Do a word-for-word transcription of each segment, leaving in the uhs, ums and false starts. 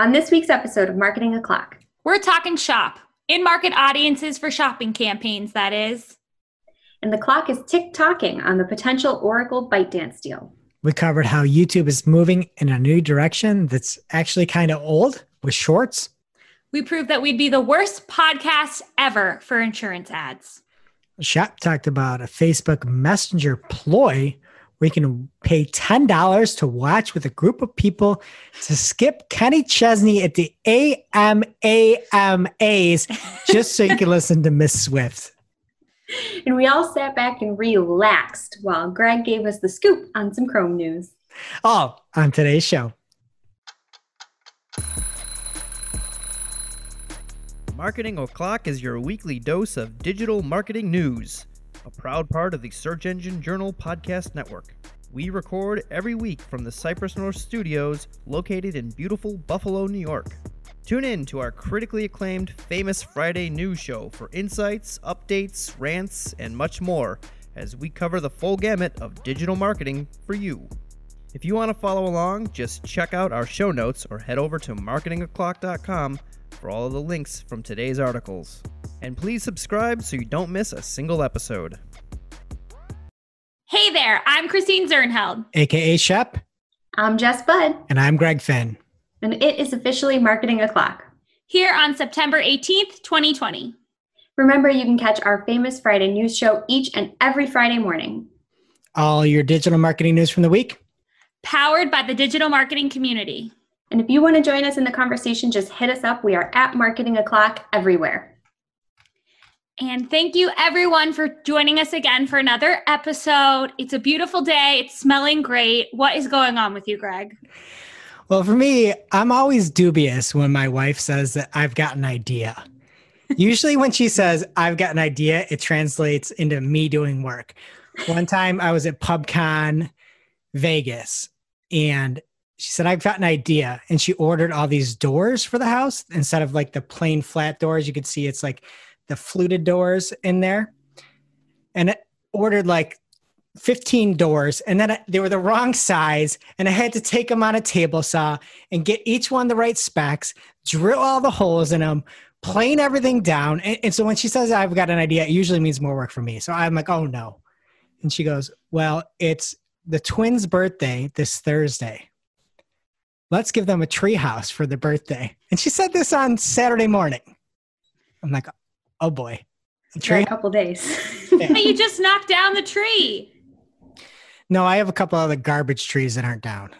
On this week's episode of Marketing O'Clock, we're talking shop, in-market audiences for shopping campaigns, that is. And the clock is tick-tocking on the potential Oracle ByteDance deal. We covered how YouTube is moving in a new direction that's actually kind of old with shorts. We proved that we'd be the worst podcast ever for insurance ads. Shop talked about a Facebook Messenger ploy where you can pay ten dollars to watch with a group of people to skip Kenny Chesney at the A M A M As just so you can listen to Miss Swift. And we all sat back and relaxed while Greg gave us the scoop on some Chrome news. All on today's show. Marketing O'Clock is your weekly dose of digital marketing news, a proud part of the Search Engine Journal podcast network. We record every week from the Cypress North Studios, located in beautiful Buffalo, New York. Tune in to our critically acclaimed Famous Friday news show for insights, updates, rants, and much more as we cover the full gamut of digital marketing for you. If you want to follow along, just check out our show notes or head over to marketing o'clock dot com for all of the links from today's articles. And please subscribe so you don't miss a single episode. Hey there, I'm Christine Zernheld, aka Shep. I'm Jess Budd. And I'm Greg Finn. And it is officially Marketing O'Clock. Here on September eighteenth, twenty twenty. Remember, you can catch our Famous Friday news show each and every Friday morning. All your digital marketing news from the week, powered by the digital marketing community. And if you want to join us in the conversation, just hit us up. We are at Marketing O'Clock everywhere. And thank you, everyone, for joining us again for another episode. It's a beautiful day. It's smelling great. What is going on with you, Greg? Well, for me, I'm always dubious when my wife says that I've got an idea. Usually when she says, I've got an idea, it translates into me doing work. One time I was at PubCon Vegas, and she said, I've got an idea. And she ordered all these doors for the house. Instead of like the plain flat doors, you could see it's like the fluted doors in there. And it ordered like fifteen doors. And then I, they were the wrong size. And I had to take them on a table saw and get each one the right specs, drill all the holes in them, plane everything down. And, and so when she says, I've got an idea, it usually means more work for me. So I'm like, oh no. And she goes, well, it's the twins' birthday this Thursday. Let's give them a treehouse for their birthday. And she said this on Saturday morning. I'm like, oh boy. A, tree? Yeah, a couple days. Yeah. You just knocked down the tree. No, I have a couple other garbage trees that aren't down.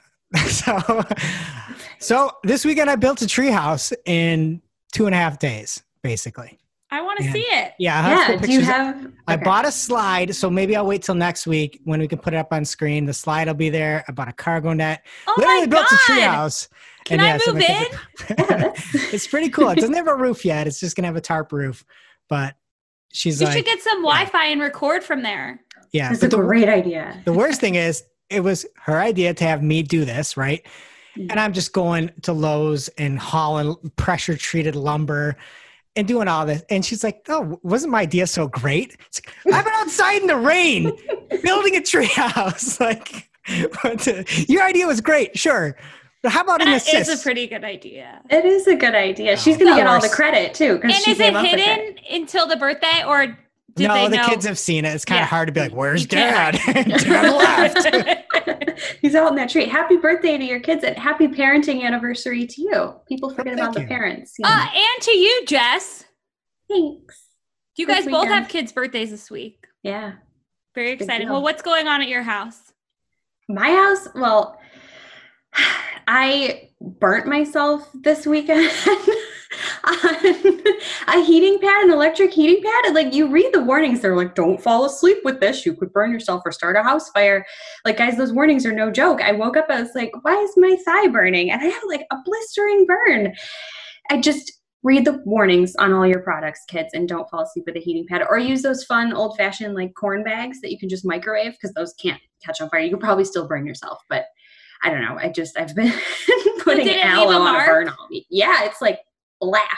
so, so this weekend I built a treehouse in two and a half days, basically. I want to see it. Yeah. Yeah. Do you have? Okay. I bought a slide, so maybe I'll wait till next week when we can put it up on screen. The slide will be there. I bought a cargo net. Oh Literally my God. Built a treehouse. Can and I yeah, move so in? Are, it's pretty cool. It doesn't have a roof yet. It's just gonna have a tarp roof. But she's you like, you should get some yeah. Wi-Fi and record from there. Yeah, that's a the, great idea. The worst thing is, it was her idea to have me do this, right? Mm-hmm. And I'm just going to Lowe's and hauling pressure treated lumber. And doing all this. And she's like, oh, wasn't my idea so great? It's like, I've been outside in the rain building a treehouse. Like, your idea was great, sure. But how about that an assist? It's a pretty good idea. It is a good idea. Oh, she's going to get all the credit too. And is it hidden it. until the birthday or did no, they know? No, the kids have seen it. It's kind yeah. of hard to be like, where's dad? Dad left. He's out in that tree. Happy birthday to your kids and happy parenting anniversary to you. People forget oh, about you. the parents. You know? uh, and to you, Jess. Thanks. You this guys weekend. both have kids' birthdays this week. Yeah. Very exciting. Well, what's going on at your house? My house? Well, I burnt myself this weekend. On a heating pad, an electric heating pad. And like you read the warnings, they're like, don't fall asleep with this. You could burn yourself or start a house fire. Like, guys, those warnings are no joke. I woke up, I was like, why is my thigh burning? And I had like a blistering burn. I just read the warnings on all your products, kids, and don't fall asleep with a heating pad or use those fun old fashioned like corn bags that you can just microwave because those can't catch on fire. You could probably still burn yourself, but I don't know. I just, I've been putting aloe on a burn all week. Yeah, it's like black.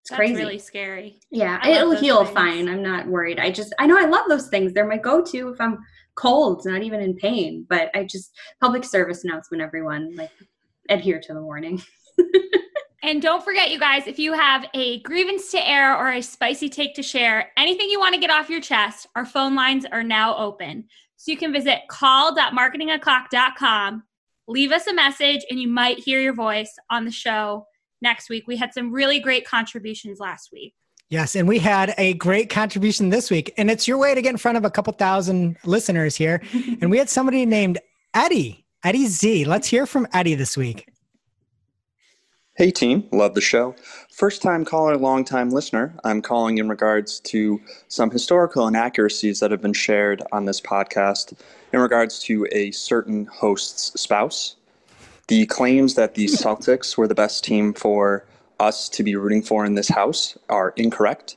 It's That's crazy. Really scary. Yeah, I it'll heal things. fine. I'm not worried. I just, I know I love those things. They're my go-to if I'm cold, not even in pain. But I just, public service announcement, everyone, like, adhere to the warning. And don't forget, you guys, if you have a grievance to air or a spicy take to share, anything you want to get off your chest, our phone lines are now open. So you can visit call dot marketing o'clock dot com, leave us a message, and you might hear your voice on the show next week. We had some really great contributions last week. Yes, and we had a great contribution this week. And it's your way to get in front of a couple thousand listeners here. And we had somebody named Eddie, Eddie Z. Let's hear from Eddie this week. Hey team, love the show. First time caller, long time listener. I'm calling in regards to some historical inaccuracies that have been shared on this podcast in regards to a certain host's spouse. The claims that the Celtics were the best team for us to be rooting for in this house are incorrect.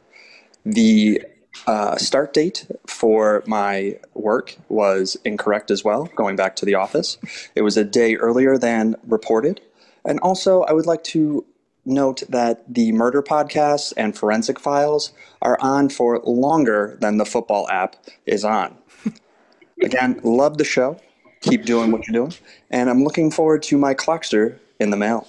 The uh, start date for my work was incorrect as well, going back to the office. It was a day earlier than reported. And also, I would like to note that the murder podcasts and forensic files are on for longer than the football app is on. Again, love the show. Keep doing what you're doing. And I'm looking forward to my Clockster in the mail.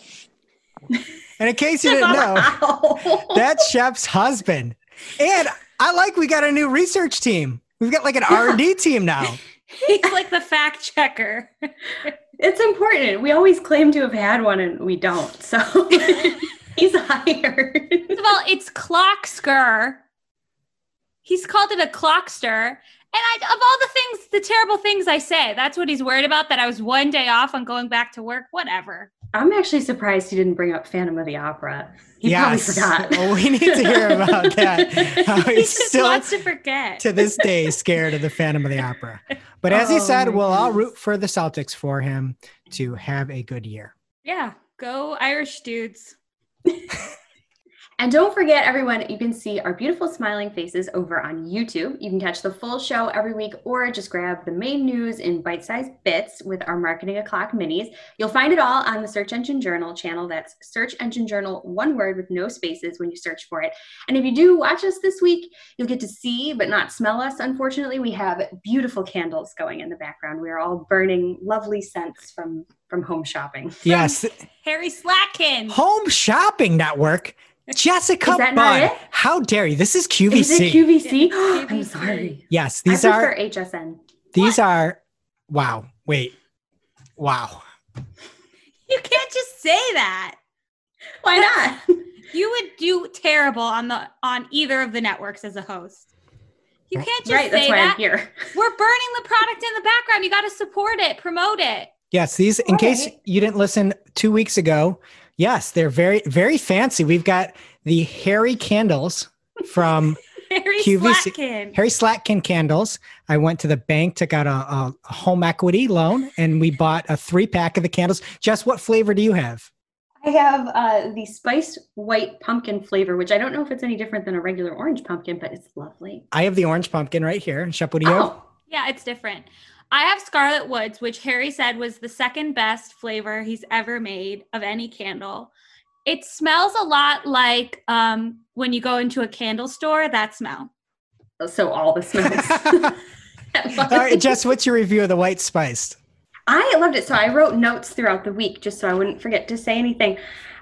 And in case you didn't know, that's Shep's husband. And I like we got a new research team. We've got like an yeah. R and D team now. He's like the fact checker. It's important. We always claim to have had one and we don't. So he's hired. Well, it's Clockster. He's called it a Clockster. And I, of all the things, the terrible things I say, that's what he's worried about, that I was one day off on going back to work, whatever. I'm actually surprised he didn't bring up Phantom of the Opera. He yes. probably forgot. Well, we need to hear about that. How he just still, wants to forget. To this day, scared of the Phantom of the Opera. But as oh, he said, we'll goodness. all root for the Celtics for him to have a good year. Yeah, go Irish dudes. And don't forget, everyone, you can see our beautiful smiling faces over on YouTube. You can catch the full show every week or just grab the main news in bite-sized bits with our Marketing O'Clock minis. You'll find it all on the Search Engine Journal channel. That's Search Engine Journal, one word with no spaces when you search for it. And if you do watch us this week, you'll get to see but not smell us. Unfortunately, we have beautiful candles going in the background. We are all burning lovely scents from, from home shopping. Yes. Harry Slatkin. Home Shopping Network. Jessica Bunn, how dare you? This is Q V C. Is it Q V C? Q V C. I'm sorry. Yes, these I are H S N. These what? are wow. Wait, wow. You can't just say that. Why not? You would do terrible on the on either of the networks as a host. You can't just right, say that's why that. I'm here. We're burning the product in the background. You got to support it, promote it. Yes, these. All in right. case you didn't listen two weeks ago. Yes, they're very, very fancy. We've got the Harry candles from Harry Q V C. Slatkin. Harry Slatkin candles. I went to the bank, took out a, a home equity loan, and we bought a three pack of the candles. Jess, what flavor do you have? I have uh, the spiced white pumpkin flavor, which I don't know if it's any different than a regular orange pumpkin, but it's lovely. I have the orange pumpkin right here. Shep, what do you oh. have? Yeah, it's different. I have Scarlet Woods, which Harry said was the second best flavor he's ever made of any candle. It smells a lot like um, when you go into a candle store, that smell. So all the smells. All right, Jess, what's your review of the white spiced? I loved it. So I wrote notes throughout the week just so I wouldn't forget to say anything.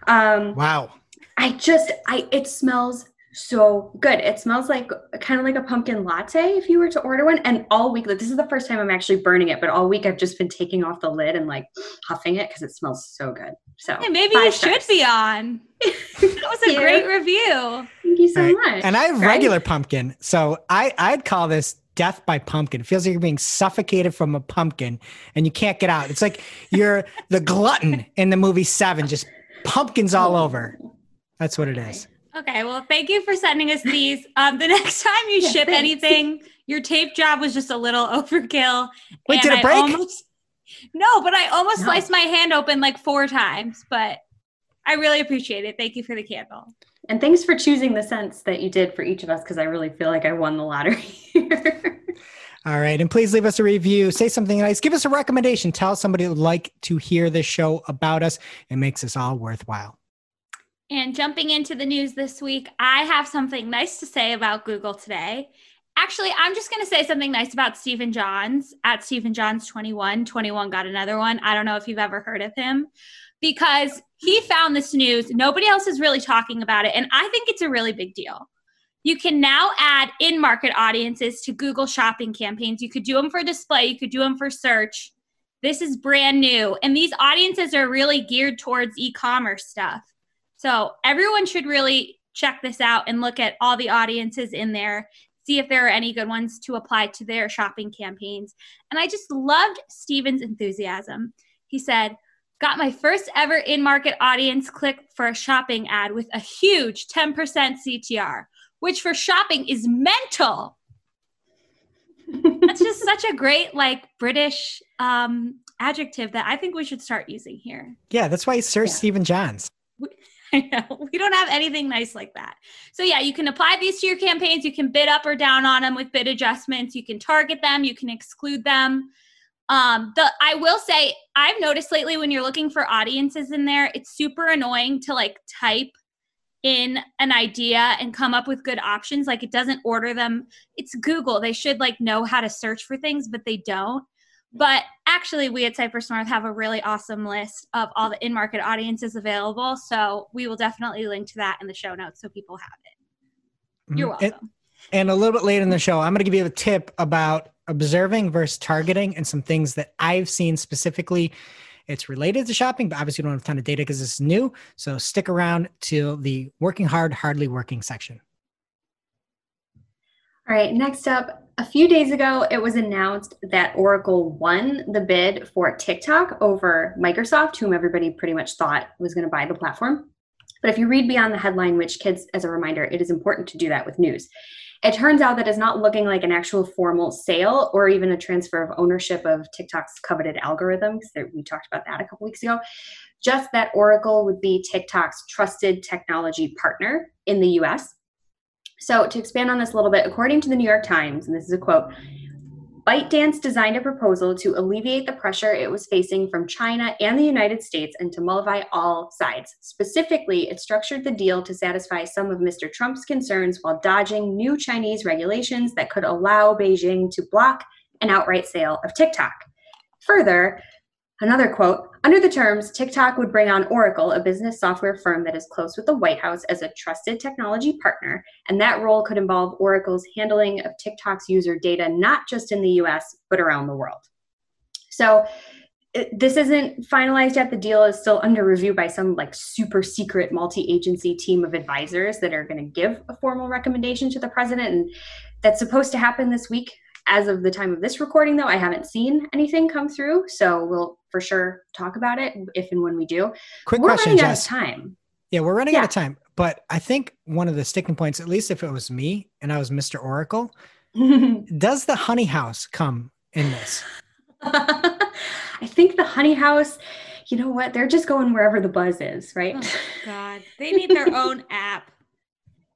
Um, wow. I just, I it smells so good. It smells like kind of like a pumpkin latte if you were to order one. And all week, this is the first time I'm actually burning it, but all week I've just been taking off the lid and like huffing it because it smells so good. So hey, maybe you should be on. That was a great review. Thank you so right. much. And I have right? regular pumpkin. So I, I'd call this death by pumpkin. It feels like you're being suffocated from a pumpkin and you can't get out. It's like you're the glutton in the movie Seven, just pumpkins all over. That's what it is. Okay, well, thank you for sending us these. Um, the next time you yeah, ship thanks. anything, your tape job was just a little overkill. Wait, did it I break? Almost, no, but I almost no. sliced my hand open like four times, but I really appreciate it. Thank you for the candle. And thanks for choosing the scents that you did for each of us, because I really feel like I won the lottery here. All right, and please leave us a review. Say something nice. Give us a recommendation. Tell somebody who would like to hear this show about us. It makes us all worthwhile. And jumping into the news this week, I have something nice to say about Google today. Actually, I'm just going to say something nice about Stephen Johns at Stephen Johns twenty-one. twenty-one got another one. I don't know if you've ever heard of him because he found this news. Nobody else is really talking about it. And I think it's a really big deal. You can now add in-market audiences to Google shopping campaigns. You could do them for display. You could do them for search. This is brand new. And these audiences are really geared towards e-commerce stuff. So everyone should really check this out and look at all the audiences in there, see if there are any good ones to apply to their shopping campaigns. And I just loved Stephen's enthusiasm. He said, got my first ever in-market audience click for a shopping ad with a huge ten percent C T R, which for shopping is mental. That's just such a great, like, British um, adjective that I think we should start using here. Yeah, that's why Sir yeah. Stephen Johns. We, I know. We don't have anything nice like that. So yeah, you can apply these to your campaigns. You can bid up or down on them with bid adjustments. You can target them. You can exclude them. Um, the I will say, I've noticed lately when you're looking for audiences in there, it's super annoying to, like, type in an idea and come up with good options. Like, it doesn't order them. It's Google. They should, like, know how to search for things, but they don't. But actually, we at Cypress North have a really awesome list of all the in-market audiences available. So we will definitely link to that in the show notes so people have it. You're welcome. And, and a little bit later in the show, I'm going to give you a tip about observing versus targeting and some things that I've seen specifically. It's related to shopping, but obviously you don't have a ton of data because it's new. So stick around to the working hard, hardly working section. All right, next up, a few days ago, it was announced that Oracle won the bid for TikTok over Microsoft, whom everybody pretty much thought was going to buy the platform. But if you read beyond the headline, which, kids, as a reminder, it is important to do that with news, it turns out that it's not looking like an actual formal sale or even a transfer of ownership of TikTok's coveted algorithm, because we talked about that a couple weeks ago, just that Oracle would be TikTok's trusted technology partner in the U S. So to expand on this a little bit, according to the New York Times, and this is a quote, ByteDance designed a proposal to alleviate the pressure it was facing from China and the United States and to mollify all sides. Specifically, it structured the deal to satisfy some of Mister Trump's concerns while dodging new Chinese regulations that could allow Beijing to block an outright sale of TikTok. Further, another quote, under the terms, TikTok would bring on Oracle, a business software firm that is close with the White House, as a trusted technology partner, and that role could involve Oracle's handling of TikTok's user data, not just in the U S, but around the world. So it, this isn't finalized yet. The deal is still under review by some, like, super secret multi-agency team of advisors that are going to give a formal recommendation to the president, and that's supposed to happen this week. As of the time of this recording, though, I haven't seen anything come through, so we'll for sure talk about it if and when we do. Quick we're question, running Jess. Out of time. Yeah, we're running yeah. out of time, but I think one of the sticking points, at least if it was me and I was Mister Oracle, does the Honey House come in this? I think the Honey House, you know what? They're just going wherever the buzz is, right? Oh, God. They need their own app.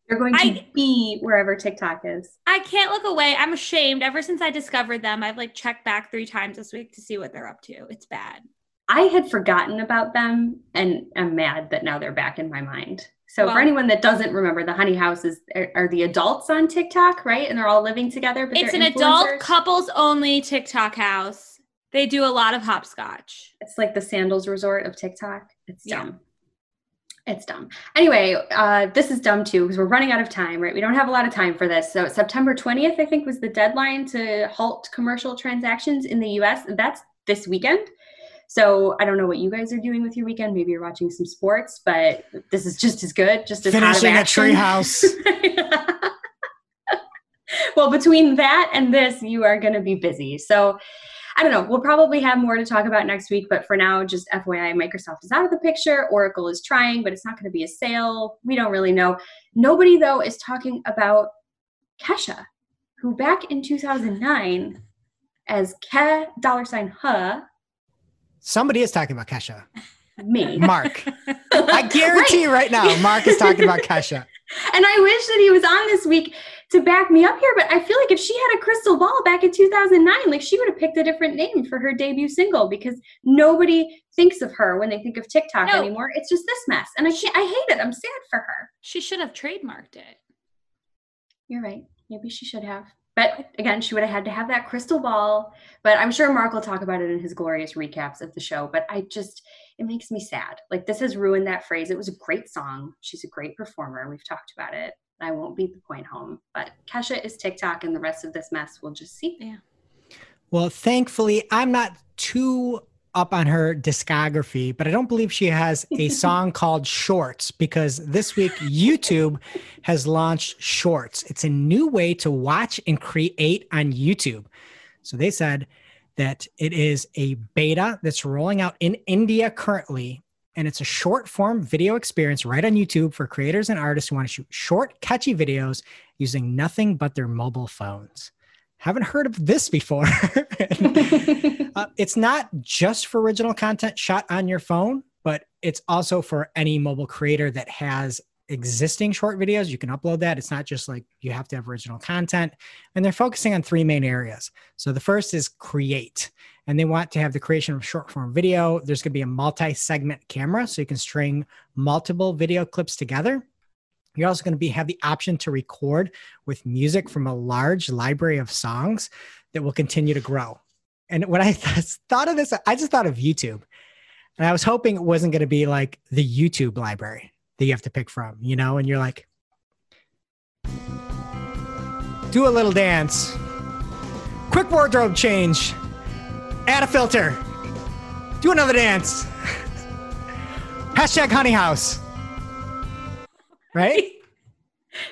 They're going to I, be wherever TikTok is. I can't look away. I'm ashamed. Ever since I discovered them, I've, like, checked back three times this week to see what they're up to. It's bad. I had forgotten about them, and I'm mad that now they're back in my mind. So well, for anyone that doesn't remember, the Honey House is, are, are the adults on TikTok, right? And they're all living together. But it's an adult couples only TikTok house. They do a lot of hopscotch. It's like the Sandals Resort of TikTok. It's dumb. Yeah. It's dumb. Anyway, uh, this is dumb too, because we're running out of time, right? We don't have a lot of time for this. So September twentieth, I think, was the deadline to halt commercial transactions in the U S. That's this weekend. So I don't know what you guys are doing with your weekend. Maybe you're watching some sports, but this is just as good. Just as hot of action. Finishing a treehouse. Well, between that and this, you are going to be busy. So I don't know. We'll probably have more to talk about next week, but for now, just F Y I, Microsoft is out of the picture. Oracle is trying, but it's not going to be a sale. We don't really know. Nobody, though, is talking about Kesha, who back in two thousand nine, as Ke dollar sign her. Somebody is talking about Kesha. Me. Mark. I guarantee right. right now, Mark is talking about Kesha. And I wish that he was on this week to back me up here, but I feel like if she had a crystal ball back in two thousand nine, like, she would have picked a different name for her debut single, because nobody thinks of her when they think of TikTok no. anymore. It's just this mess. And I can't, I hate it. I'm sad for her. She should have trademarked it. You're right. Maybe she should have. But again, she would have had to have that crystal ball. But I'm sure Mark will talk about it in his glorious recaps of the show. But I just... it makes me sad. Like, this has ruined that phrase. It was a great song. She's a great performer. We've talked about it. I won't beat the point home, but Kesha is TikTok, and the rest of this mess we'll just see. Yeah. Well, thankfully, I'm not too up on her discography, but I don't believe she has a song called Shorts, because this week YouTube has launched Shorts. It's a new way to watch and create on YouTube. So they said that it is a beta that's rolling out in India currently, and it's a short form video experience right on YouTube for creators and artists who want to shoot short, catchy videos using nothing but their mobile phones. Haven't heard of this before. uh, it's not just for original content shot on your phone, but it's also for any mobile creator that has existing short videos. You can upload that. It's not just like you have to have original content. And they're focusing on three main areas. So the first is create, and they want to have the creation of short form video. There's going to be a multi-segment camera, so you can string multiple video clips together. You're also going to be have the option to record with music from a large library of songs that will continue to grow. And when I th- thought of this, I just thought of YouTube. And I was hoping it wasn't going to be like the YouTube library that you have to pick from, you know, and you're like, do a little dance, quick wardrobe change, add a filter, do another dance, hashtag Honey House. Right?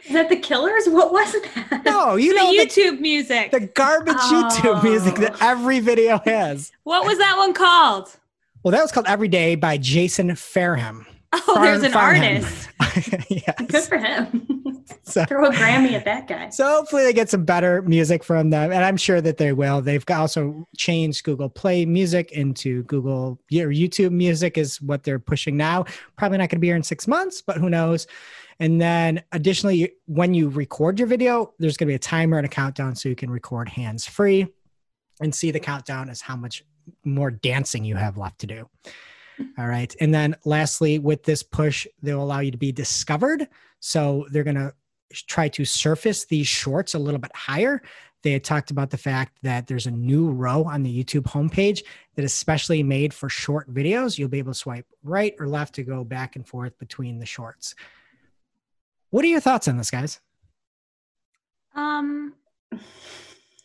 Is that The Killers? What was that? No, you know, the YouTube the, music. The garbage oh. YouTube music that every video has. What was that one called? Well, that was called Every Day by Jason Farnham. Oh, Farn, there's an Farnham. Artist. Yes. Good for him. So, throw a Grammy at that guy. So hopefully they get some better music from them, and I'm sure that they will. They've also changed Google Play Music into Google or YouTube Music is what they're pushing now. Probably not going to be here in six months, but who knows? And then additionally, when you record your video, there's going to be a timer and a countdown, so you can record hands-free and see the countdown as how much more dancing you have left to do. All right. And then lastly, with this push, they'll allow you to be discovered. So they're going to try to surface these shorts a little bit higher. They had talked about the fact that there's a new row on the YouTube homepage that is specially made for short videos. You'll be able to swipe right or left to go back and forth between the shorts. What are your thoughts on this, guys? Um,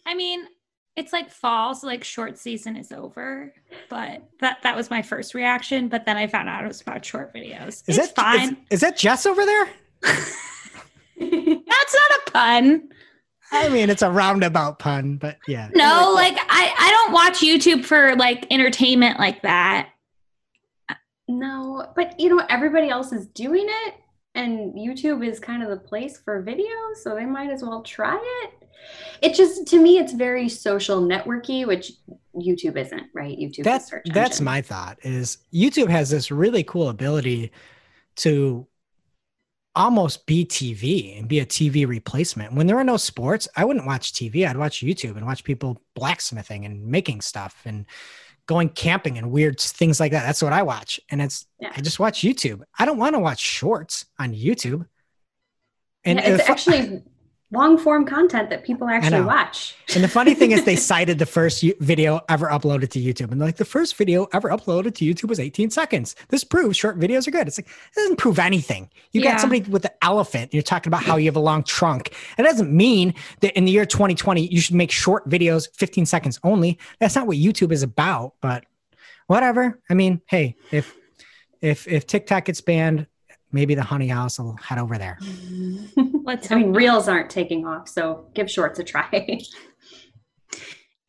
I mean, it's like fall, so like short season is over. But that that was my first reaction. But then I found out it was about short videos. Is it's that fine? Is, is that Jess over there? That's not a pun. I mean, it's a roundabout pun, but yeah. No, like, like I I don't watch YouTube for like entertainment like that. No, but you know, everybody else is doing it. And YouTube is kind of the place for video, so they might as well try it. It just, to me, it's very social networky, which YouTube isn't, right? YouTube that, is search engine. That's my thought, is YouTube has this really cool ability to almost be T V and be a T V replacement. When there are no sports, I wouldn't watch T V. I'd watch YouTube and watch people blacksmithing and making stuff and going camping and weird things like that. That's what I watch. And it's, yeah. I just watch YouTube. I don't want to watch shorts on YouTube. And yeah, it's if, actually long form content that people actually watch. And the funny thing is they cited the first video ever uploaded to YouTube. And like, the first video ever uploaded to YouTube was eighteen seconds. This proves short videos are good. It's like, it doesn't prove anything. You yeah. got somebody with an elephant. And you're talking about how you have a long trunk. It doesn't mean that in the year twenty twenty, you should make short videos, fifteen seconds only. That's not what YouTube is about, but whatever. I mean, hey, if, if, if TikTok gets banned, maybe the Honey House will head over there. Let's I mean, reels aren't taking off, so give shorts a try.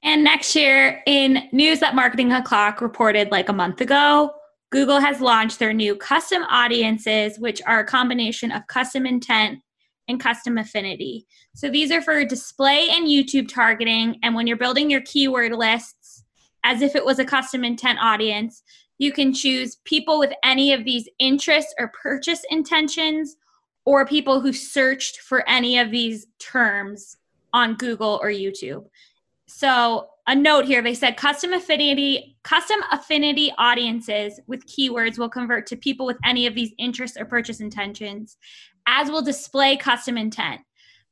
And next year, in news that Marketing O'Clock reported like a month ago, Google has launched their new custom audiences, which are a combination of custom intent and custom affinity. So these are for display and YouTube targeting. And when you're building your keyword lists, as if it was a custom intent audience, you can choose people with any of these interests or purchase intentions, or people who searched for any of these terms on Google or YouTube. So a note here, they said custom affinity, custom affinity audiences with keywords will convert to people with any of these interests or purchase intentions, as will display custom intent.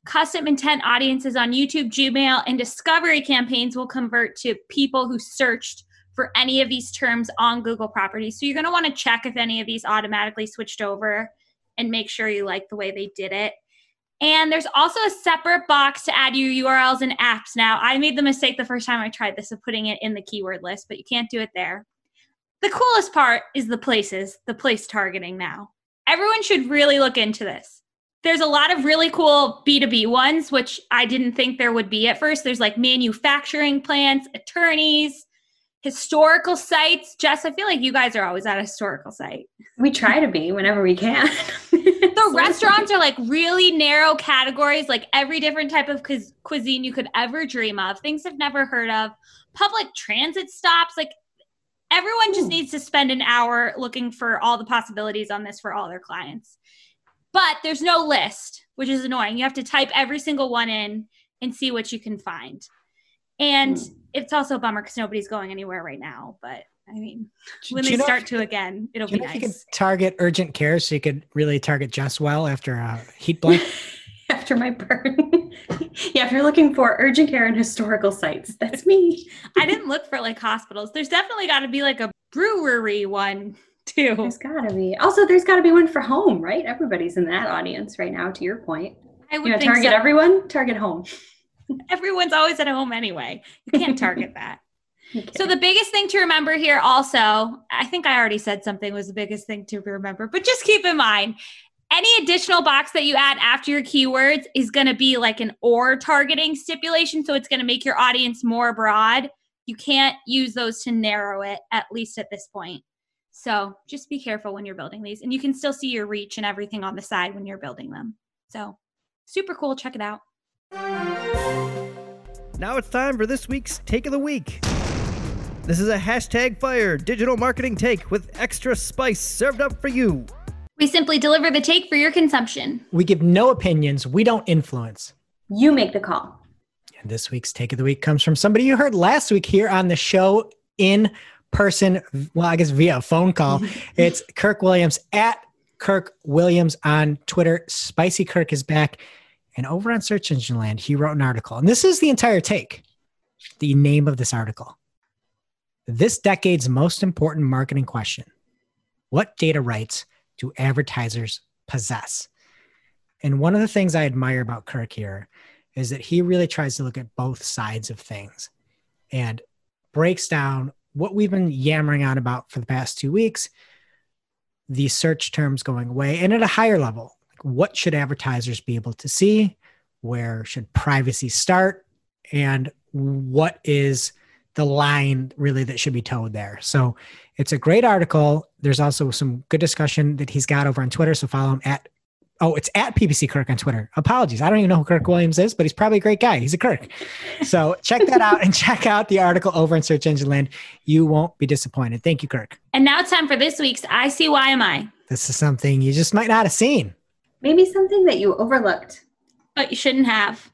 Custom intent audiences on YouTube, Gmail, and discovery campaigns will convert to people who searched for any of these terms on Google properties. So you're going to want to check if any of these automatically switched over and make sure you like the way they did it. And there's also a separate box to add your U R Ls and apps now. I made the mistake the first time I tried this of putting it in the keyword list, but you can't do it there. The coolest part is the places, the place targeting now. Everyone should really look into this. There's a lot of really cool B two B ones, which I didn't think there would be at first. There's like manufacturing plants, attorneys, historical sites. Jess, I feel like you guys are always at a historical site. We try to be whenever we can. The restaurants are like really narrow categories, like every different type of cu- cuisine you could ever dream of, things I've never heard of, public transit stops. Like everyone just Ooh. Needs to spend an hour looking for all the possibilities on this for all their clients. But there's no list, which is annoying. You have to type every single one in and see what you can find. And it's also a bummer because nobody's going anywhere right now. But I mean, when do they start to again, it'll be nice. You could target urgent care so you could really target Jess well after a heat blank. After my burn. Yeah, if you're looking for urgent care and historical sites, that's me. I didn't look for like hospitals. There's definitely got to be like a brewery one too. There's got to be. Also, there's got to be one for home, right? Everybody's in that audience right now, to your point. I would you know, think target so. Everyone, target home. Everyone's always at home anyway. You can't target that. Okay. So the biggest thing to remember here also, I think I already said something was the biggest thing to remember, but just keep in mind, any additional box that you add after your keywords is going to be like an or targeting stipulation. So it's going to make your audience more broad. You can't use those to narrow it, at least at this point. So just be careful when you're building these, and you can still see your reach and everything on the side when you're building them. So super cool. Check it out. Now it's time for this week's Take of the Week. This is a hashtag fire digital marketing take with extra spice served up for you. We simply deliver the take for your consumption. We give no opinions. We don't influence. You make the call. And this week's Take of the Week comes from somebody you heard last week here on the show in person. Well, I guess via phone call. It's Kirk Williams at Kirk Williams on Twitter. Spicy Kirk is back. And over on Search Engine Land, he wrote an article. And this is the entire take, the name of this article. This decade's most important marketing question. What data rights do advertisers possess? And one of the things I admire about Kirk here is that he really tries to look at both sides of things and breaks down what we've been yammering on about for the past two weeks, the search terms going away, and at a higher level. What should advertisers be able to see? Where should privacy start? And what is the line really that should be towed there? So it's a great article. There's also some good discussion that he's got over on Twitter. So follow him at, oh, it's at P P C Kirk on Twitter. Apologies. I don't even know who Kirk Williams is, but he's probably a great guy. He's a Kirk. So check that out and check out the article over in Search Engine Land. You won't be disappointed. Thank you, Kirk. And now it's time for this week's I C Y M I. This is something you just might not have seen. Maybe something that you overlooked. But you shouldn't have.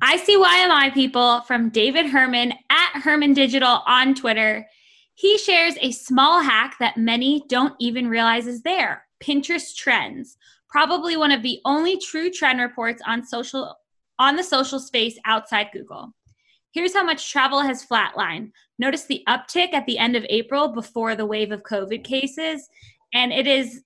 I C Y M I people from David Herman at Herman Digital on Twitter. He shares a small hack that many don't even realize is there. Pinterest trends. Probably one of the only true trend reports on social on the social space outside Google. Here's how much travel has flatlined. Notice the uptick at the end of April before the wave of COVID cases. And it is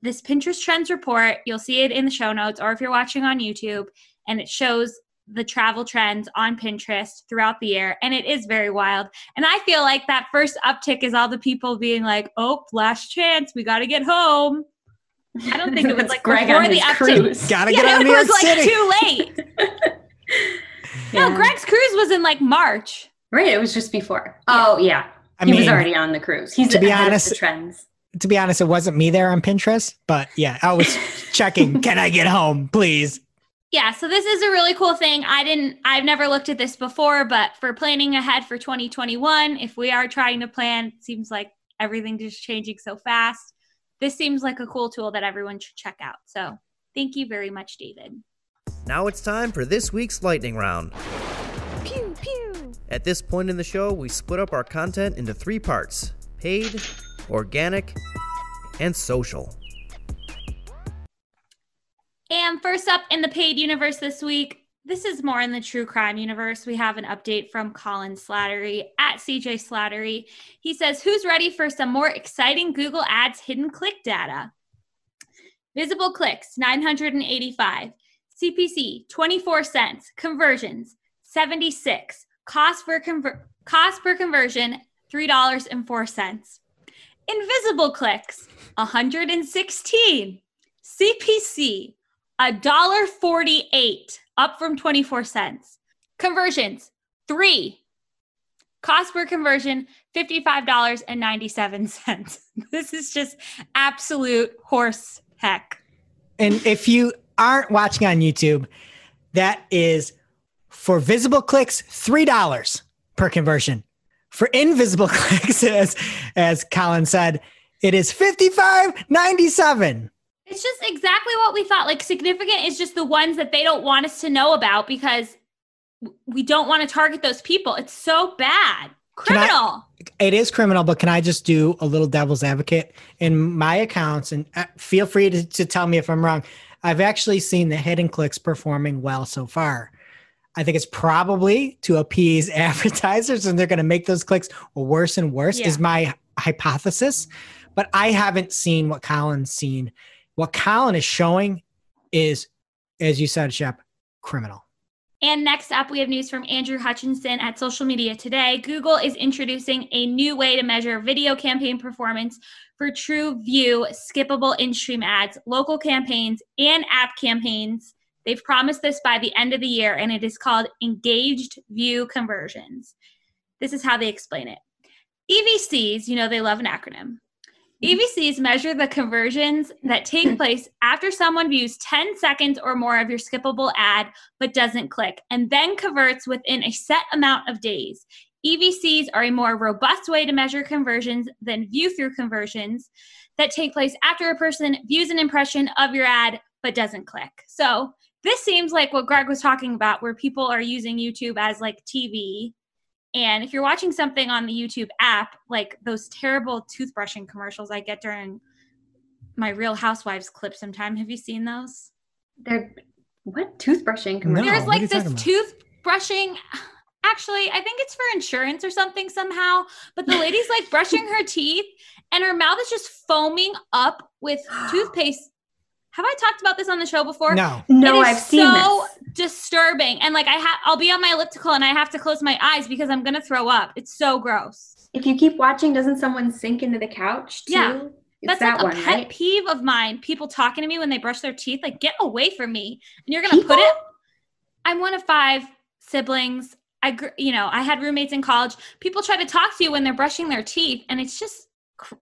this Pinterest Trends report, you'll see it in the show notes, or if you're watching on YouTube, and it shows the travel trends on Pinterest throughout the year, and it is very wild. And I feel like that first uptick is all the people being like, oh, last chance, we got to get home. I don't think it was like Greg before the uptick. Gotta get yeah, out of New York City. It was like too late. Yeah. No, Greg's cruise was in like March. Right, it was just before. Yeah. Oh, yeah. I he mean, was already on the cruise. He's to be honest, the trends. To be honest, it wasn't me there on Pinterest, but yeah, I was checking. Can I get home, please? Yeah. So this is a really cool thing. I didn't, I've never looked at this before, but for planning ahead for twenty twenty-one, if we are trying to plan, it seems like everything just changing so fast. This seems like a cool tool that everyone should check out. So thank you very much, David. Now it's time for this week's lightning round. Pew, pew. At this point in the show, we split up our content into three parts: paid, organic, and social. And first up in the paid universe this week, This is more in the true crime universe. We have an update from Colin Slattery at C J Slattery. He says, who's ready for some more exciting Google Ads hidden click data? Visible clicks, nine hundred eighty-five. C P C, twenty-four cents. Conversions, seventy-six. Cost per, conver- cost per conversion, three dollars and four cents. Invisible clicks, one hundred sixteen. C P C, one dollar and forty-eight cents, up from twenty-four cents. Conversions, three. Cost per conversion, fifty-five dollars and ninety-seven cents. This is just absolute horse heck. And if you aren't watching on YouTube, that is for visible clicks, three dollars per conversion. For invisible clicks, as, as Colin said, it is fifty-five dollars and ninety-seven cents. It's just exactly what we thought. Like, significant is just the ones that they don't want us to know about because we don't want to target those people. It's so bad. Criminal. I, it is criminal, but can I just do a little devil's advocate in my accounts? And feel free to, to tell me if I'm wrong. I've actually seen the hidden clicks performing well so far. I think it's probably to appease advertisers, and they're going to make those clicks worse and worse, yeah, is my hypothesis. But I haven't seen what Colin's seen. What Colin is showing is, as you said, Shep, criminal. And next up, we have news from Andrew Hutchinson at Social Media Today. Google is introducing a new way to measure video campaign performance for true view, skippable in-stream ads, local campaigns, and app campaigns. They've promised this by the end of the year, and it is called engaged view conversions. This is how they explain it. E V Cs, you know they love an acronym. E V Cs measure the conversions that take place after someone views ten seconds or more of your skippable ad but doesn't click, and then converts within a set amount of days. E V Cs are a more robust way to measure conversions than view-through conversions that take place after a person views an impression of your ad but doesn't click. So this seems like what Greg was talking about, where people are using YouTube as like T V. And if you're watching something on the YouTube app, like those terrible toothbrushing commercials I get during my Real Housewives clip sometime. Have you seen those? They're, what toothbrushing commercials? No, there's like this toothbrushing, actually, I think it's for insurance or something somehow, but the lady's like brushing her teeth and her mouth is just foaming up with toothpaste. Have I talked about this on the show before? No, no, I've seen this. It is so disturbing. And like, I ha- I'll be on my elliptical and I have to close my eyes because I'm going to throw up. It's so gross. If you keep watching, doesn't someone sink into the couch too? Yeah. That's like a pet peeve of mine. People talking to me when they brush their teeth, like, get away from me. And you're going to put it. I'm one of five siblings. I, gr- you know, I had roommates in college. People try to talk to you when they're brushing their teeth. And it's just,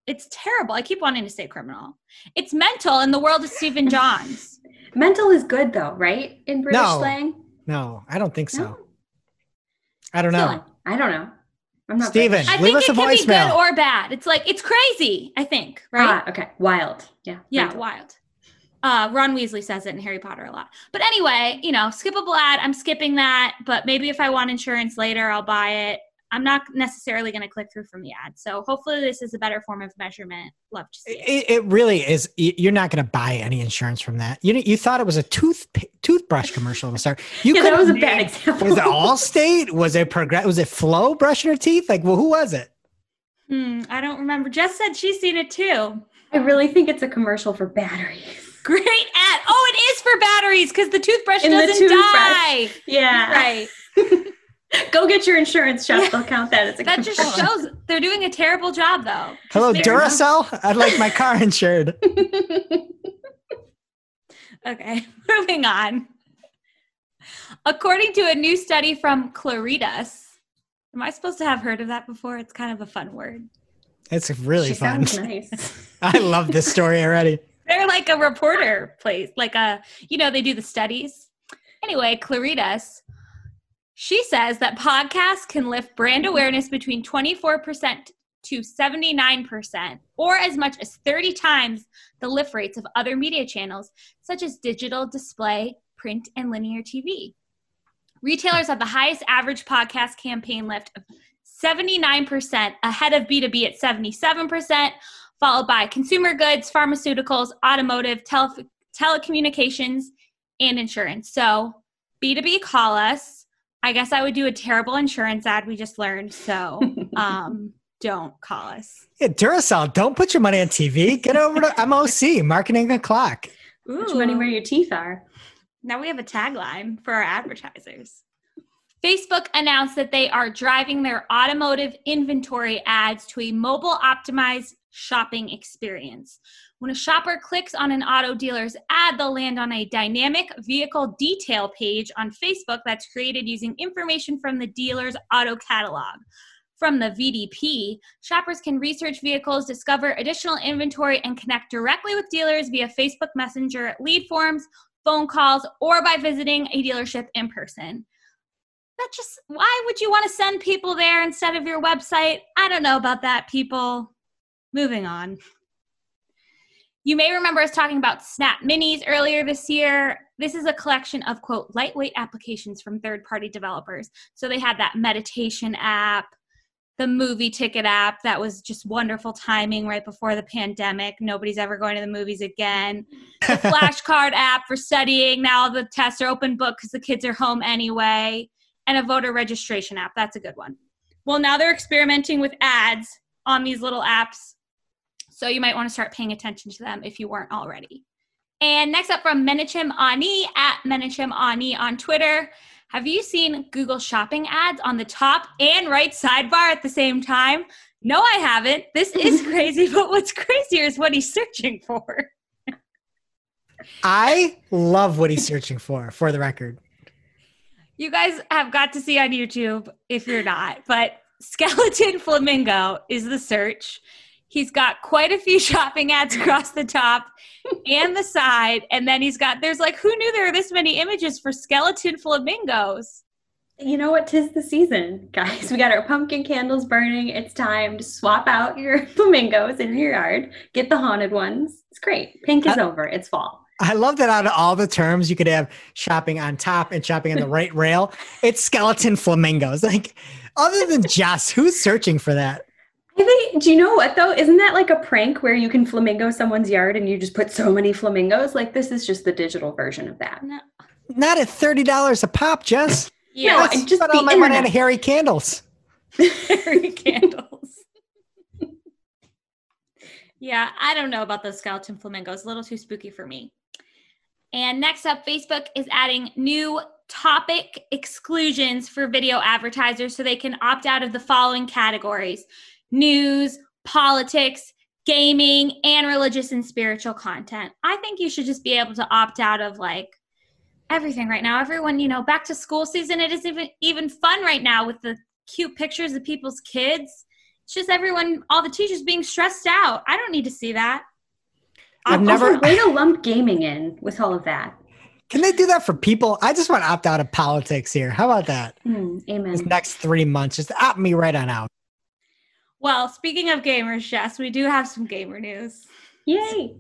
it's terrible. I keep wanting to say criminal. It's mental in the world of Stephen Johns. Mental is good though, right? In British no. slang? No, I don't think so. No. I don't know. I don't know. I'm not Stephen, British. I leave think us it a can voicemail. Be good or bad. It's like, it's crazy, I think, right? Ah, okay. Wild. Yeah. Yeah, mental. Wild. Uh, Ron Weasley says it in Harry Potter a lot. But anyway, you know, skippable ad, I'm skipping that. But maybe if I want insurance later, I'll buy it. I'm not necessarily going to click through from the ad. So hopefully this is a better form of measurement. Love to see it. It, it really is. You're not going to buy any insurance from that. You you thought it was a tooth toothbrush commercial to start. You yeah, that was a bad example. Was it Allstate? Was it Progress? Was it Flo brushing her teeth? Like, well, who was it? Hmm, I don't remember. Jess said she's seen it too. I really think it's a commercial for batteries. Great ad. Oh, it is for batteries because the toothbrush In doesn't the toothbrush. die. Yeah. Right. Go get your insurance, Chef. Yeah. They'll count that as a That commercial. Just shows they're doing a terrible job, though. Hello, Duracell? Enough. I'd like my car insured. Okay, moving on. According to a new study from Claritas, am I supposed to have heard of that before? It's kind of a fun word. It's really she fun. Sounds nice. I love this story already. They're like a reporter place, like a, you know, they do the studies. Anyway, Claritas. She says that podcasts can lift brand awareness between twenty-four percent to seventy-nine percent, or as much as thirty times the lift rates of other media channels, such as digital, display, print, and linear T V. Retailers have the highest average podcast campaign lift of seventy-nine percent, ahead of B to B at seventy-seven percent, followed by consumer goods, pharmaceuticals, automotive, tele- telecommunications, and insurance. So B two B, call us. I guess I would do a terrible insurance ad. We just learned. So um, don't call us. Yeah, Duracell, don't put your money on T V. Get over to M O C, Marketing O'Clock. Ooh. Put your money where your teeth are. Now we have a tagline for our advertisers. Facebook announced that they are driving their automotive inventory ads to a mobile-optimized shopping experience. When a shopper clicks on an auto dealer's ad, they'll land on a dynamic vehicle detail page on Facebook that's created using information from the dealer's auto catalog. From the V D P, shoppers can research vehicles, discover additional inventory, and connect directly with dealers via Facebook Messenger, lead forms, phone calls, or by visiting a dealership in person. That just, why would you want to send people there instead of your website? I don't know about that, people. Moving on. You may remember us talking about Snap Minis earlier this year. This is a collection of, quote, lightweight applications from third-party developers. So they had that meditation app, the movie ticket app. That was just wonderful timing right before the pandemic. Nobody's ever going to the movies again. The flashcard app for studying. Now the tests are open book because the kids are home anyway. And a voter registration app. That's a good one. Well, now they're experimenting with ads on these little apps. So you might want to start paying attention to them if you weren't already. And next up from Menachem Ani, at Menachem Ani on Twitter. Have you seen Google Shopping ads on the top and right sidebar at the same time? No, I haven't. This is crazy, but what's crazier is what he's searching for. I love what he's searching for, for the record. You guys have got to see on YouTube if you're not, but skeleton flamingo is the search. He's got quite a few shopping ads across the top and the side, and then he's got, there's like, who knew there were this many images for skeleton flamingos? You know what? 'Tis the season, guys. We got our pumpkin candles burning. It's time to swap out your flamingos in your yard. Get the haunted ones. It's great. Pink is uh- over. It's fall. I love that out of all the terms, you could have shopping on top and shopping on the right rail. It's skeleton flamingos. Like, other than Jess, who's searching for that? I think, do you know what, though? Isn't that like a prank where you can flamingo someone's yard and you just put so many flamingos? Like, this is just the digital version of that. No. Not at thirty dollars a pop, Jess. Yeah, no, I just spent all my internet money on Harry candles. Harry candles. Yeah, I don't know about those skeleton flamingos. A little too spooky for me. And next up, Facebook is adding new topic exclusions for video advertisers so they can opt out of the following categories: news, politics, gaming, and religious and spiritual content. I think you should just be able to opt out of like everything right now. Everyone, you know, back to school season, it isn't even, even fun right now with the cute pictures of people's kids. It's just everyone, all the teachers being stressed out. I don't need to see that. I've never also, way to lump gaming in with all of that. Can they do that for people? I just want to opt out of politics here. How about that? Mm, amen. These next three months, just opt me right on out. Well, speaking of gamers, Jess, we do have some gamer news. Yay.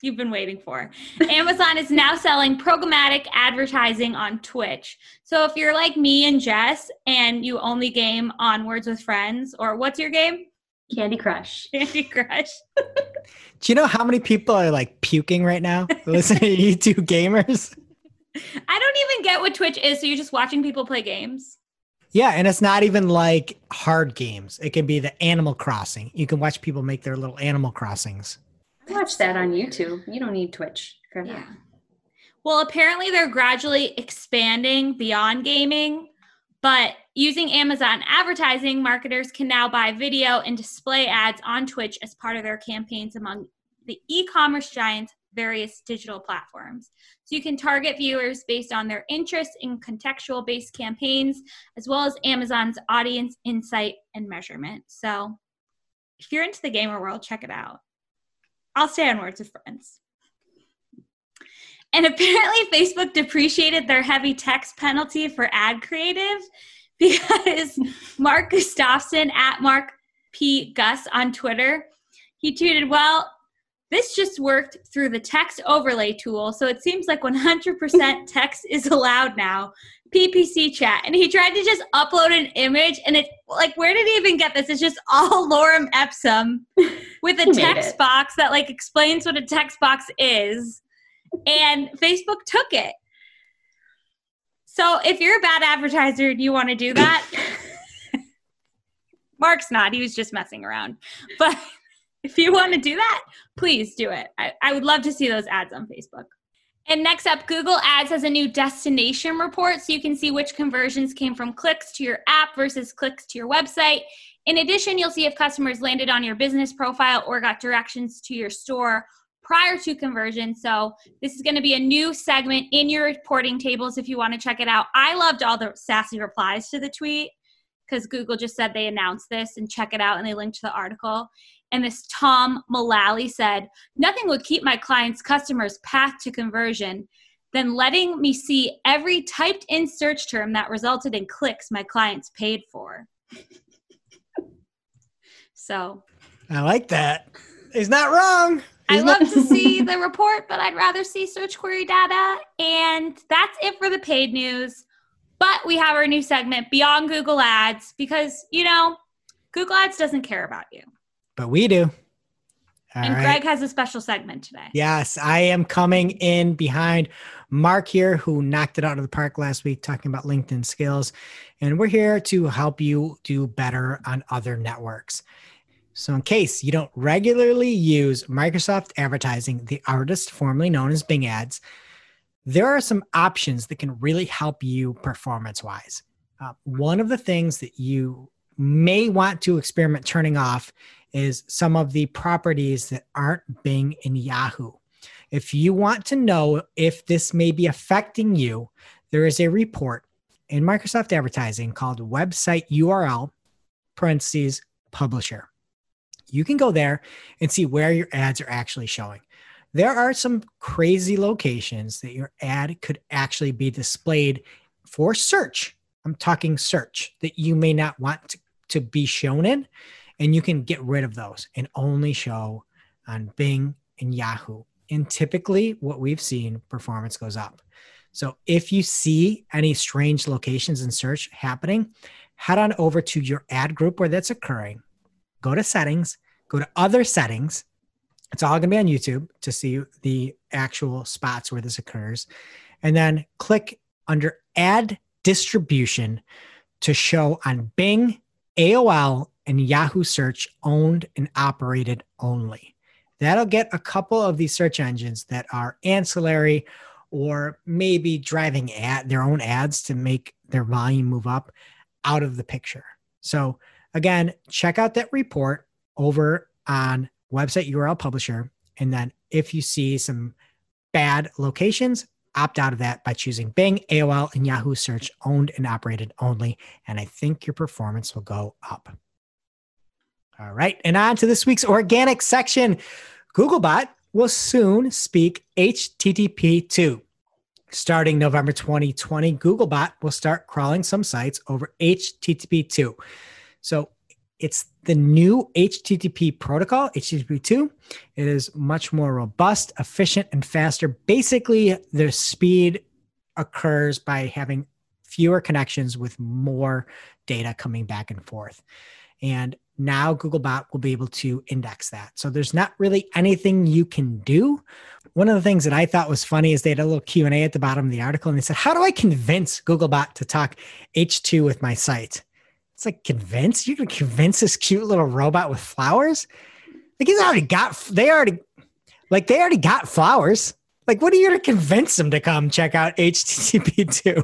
You've been waiting for. Amazon is now selling programmatic advertising on Twitch. So if you're like me and Jess and you only game on Words with Friends, or what's your game? Candy Crush. Candy Crush. Do you know how many people are like puking right now listening to you two gamers? I don't even get what Twitch is. So you're just watching people play games? Yeah. And it's not even like hard games. It can be the Animal Crossing. You can watch people make their little Animal Crossings. I watch that on YouTube. You don't need Twitch for that. Yeah. Well, apparently they're gradually expanding beyond gaming. But using Amazon advertising, marketers can now buy video and display ads on Twitch as part of their campaigns among the e-commerce giant's various digital platforms. So you can target viewers based on their interests in contextual-based campaigns, as well as Amazon's audience insight and measurement. So if you're into the gamer world, check it out. I'll stay on Words with Friends. And apparently Facebook depreciated their heavy text penalty for ad creative because Mark Gustafson at Mark P. Gus on Twitter, he tweeted, well, this just worked through the text overlay tool, so it seems like one hundred percent text is allowed now. P P C chat. And he tried to just upload an image, and it's like, where did he even get this? It's just all Lorem Ipsum with a text box that like explains what a text box is. And Facebook took it. So if you're a bad advertiser and you want to do that, Mark's not, he was just messing around. But if you want to do that, please do it. I, I would love to see those ads on Facebook. And next up, Google Ads has a new destination report, so you can see which conversions came from clicks to your app versus clicks to your website. In addition, you'll see if customers landed on your business profile or got directions to your store prior to conversion. So this is going to be a new segment in your reporting tables if you want to check it out. I loved all the sassy replies to the tweet because Google just said they announced this and check it out, and they linked to the article. And this Tom Mullally said, "Nothing would keep my client's customers' path to conversion than letting me see every typed in search term that resulted in clicks my clients paid for." So I like that. He's not wrong. He's I love not- to see the report, but I'd rather see search query data. And that's it for the paid news. But we have our new segment, Beyond Google Ads, because, you know, Google Ads doesn't care about you. But we do. All and right. Greg has a special segment today. Yes, I am coming in behind Mark here, who knocked it out of the park last week talking about LinkedIn skills. And we're here to help you do better on other networks. So in case you don't regularly use Microsoft Advertising, the artist formerly known as Bing Ads, there are some options that can really help you performance-wise. Uh, one of the things that you may want to experiment turning off is some of the properties that aren't Bing and Yahoo. If you want to know if this may be affecting you, there is a report in Microsoft Advertising called Website U R L, parentheses, Publisher. You can go there and see where your ads are actually showing. There are some crazy locations that your ad could actually be displayed for search. I'm talking search that you may not want to, to be shown in. And you can get rid of those and only show on Bing and Yahoo. And typically what we've seen, performance goes up. So if you see any strange locations in search happening, head on over to your ad group where that's occurring. Go to settings, go to other settings. It's all going to be on YouTube to see the actual spots where this occurs. And then click under ad distribution to show on Bing, A O L, and Yahoo search owned and operated only. That'll get a couple of these search engines that are ancillary or maybe driving at their own ads to make their volume move up out of the picture. So again, check out that report over on Website U R L Publisher. And then if you see some bad locations, opt out of that by choosing Bing, A O L, and Yahoo search owned and operated only. And I think your performance will go up. All right. And on to this week's organic section. Googlebot will soon speak H T T P two. Starting November twenty twenty, Googlebot will start crawling some sites over H T T P two. So it's the new H T T P protocol, H T T P two. It is much more robust, efficient, and faster. Basically, the speed occurs by having fewer connections with more data coming back and forth. And now Googlebot will be able to index that. So there's not really anything you can do. One of the things that I thought was funny is they had a little Q and A at the bottom of the article, and they said, how do I convince Googlebot to talk H two with my site? It's like, convince? You're going to convince this cute little robot with flowers? Like, he's already got, they already, like, they already got flowers. Like, what are you going to convince them to come check out H T T P two?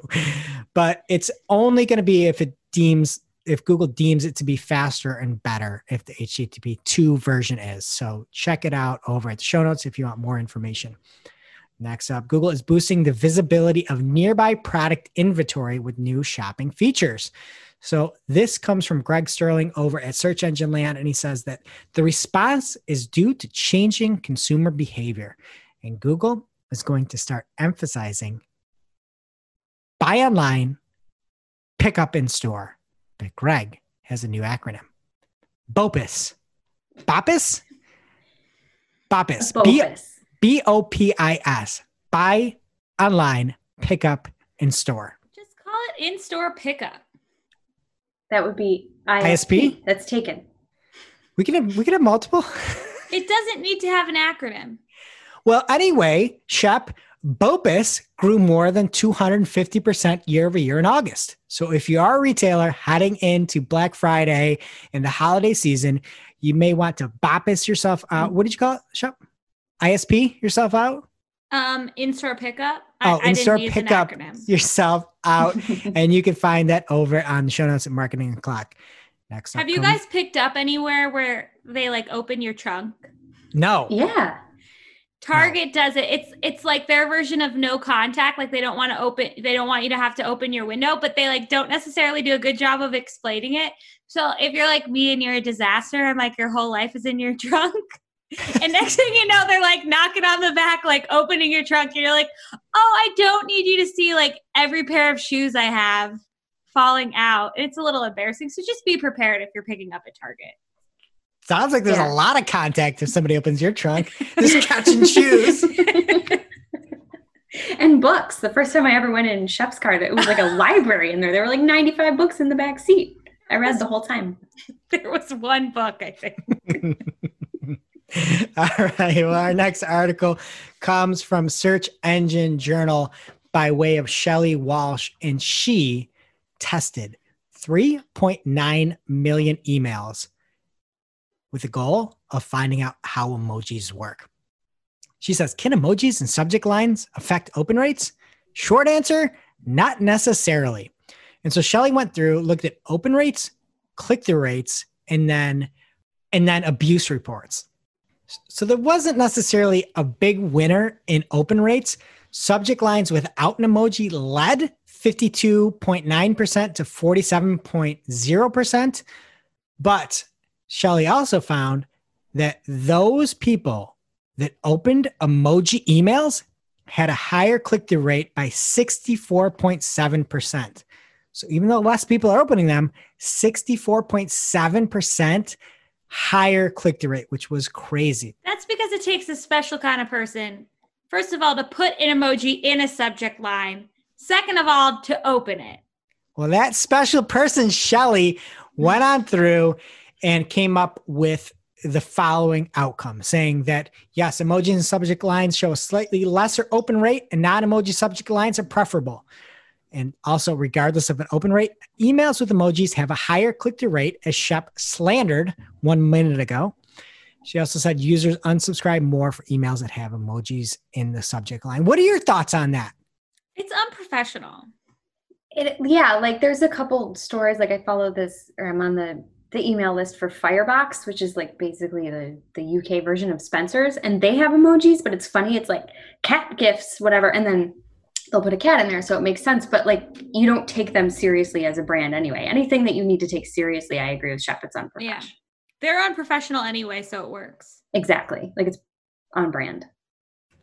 But it's only going to be if it deems if Google deems it to be faster and better if the H T T P two version is. So check it out over at the show notes if you want more information. Next up, Google is boosting the visibility of nearby product inventory with new shopping features. So this comes from Greg Sterling over at Search Engine Land, and he says that the response is due to changing consumer behavior. And Google is going to start emphasizing buy online, pick up in store. But Greg has a new acronym. BOPIS. BOPIS? BOPIS. BOPIS. B O P I S. Buy online, pick up in store. Just call it in-store pickup. That would be I S P. I S P? That's taken. We can have, we can have multiple. It doesn't need to have an acronym. Well, anyway, Shep, BOPUS grew more than two hundred fifty percent year over year in August. So if you are a retailer heading into Black Friday and the holiday season, you may want to BOPUS yourself out. What did you call it, Shep? I S P yourself out? Um, in-store pickup. Oh, I, in-store I didn't pickup use an acronym. Yourself out. And you can find that over on the show notes at Marketing O'Clock. Next Have you guys picked up anywhere where they like open your trunk? No. Yeah. Target does it. It's it's like their version of no contact. Like they don't want to open, they don't want you to have to open your window, but they like don't necessarily do a good job of explaining it. So if you're like me and you're a disaster and like your whole life is in your trunk, and next thing you know, they're like knocking on the back, like opening your trunk, and you're like, oh, I don't need you to see like every pair of shoes I have falling out. It's a little embarrassing. So just be prepared if you're picking up at Target. Sounds like there's yeah. a lot of contact if somebody opens your trunk. Just catching shoes. And books. The first time I ever went in Shep's car, it was like a library in there. There were like ninety-five books in the back seat. I read the whole time. There was one book, I think. All right. Well, our next article comes from Search Engine Journal by way of Shelley Walsh, and she tested three point nine million emails with the goal of finding out how emojis work. She says, can emojis and subject lines affect open rates? Short answer, not necessarily. And so Shelley went through, looked at open rates, click-through rates, and then, and then abuse reports. So there wasn't necessarily a big winner in open rates. Subject lines without an emoji led fifty-two point nine percent to forty-seven point zero percent. But Shelley also found that those people that opened emoji emails had a higher click-through rate by sixty-four point seven percent. So even though less people are opening them, sixty-four point seven percent higher click-through rate, which was crazy. That's because it takes a special kind of person, first of all, to put an emoji in a subject line. Second of all, to open it. Well, that special person, Shelley, went on through and came up with the following outcome, saying that, yes, emojis and subject lines show a slightly lesser open rate and non-emoji subject lines are preferable. And also, regardless of an open rate, emails with emojis have a higher click-through rate, as Shep slandered one minute ago. She also said users unsubscribe more for emails that have emojis in the subject line. What are your thoughts on that? It's unprofessional. It, yeah, like there's a couple stories, like I follow this, or I'm on the the email list for Firebox, which is like basically the, the U K version of Spencer's, and they have emojis, but it's funny. It's like cat gifts, whatever. And then they'll put a cat in there. So it makes sense, but like, you don't take them seriously as a brand anyway. Anything that you need to take seriously. I agree with Shep. It's unprofessional. Yeah. They're unprofessional anyway. So it works. Exactly. Like it's on brand.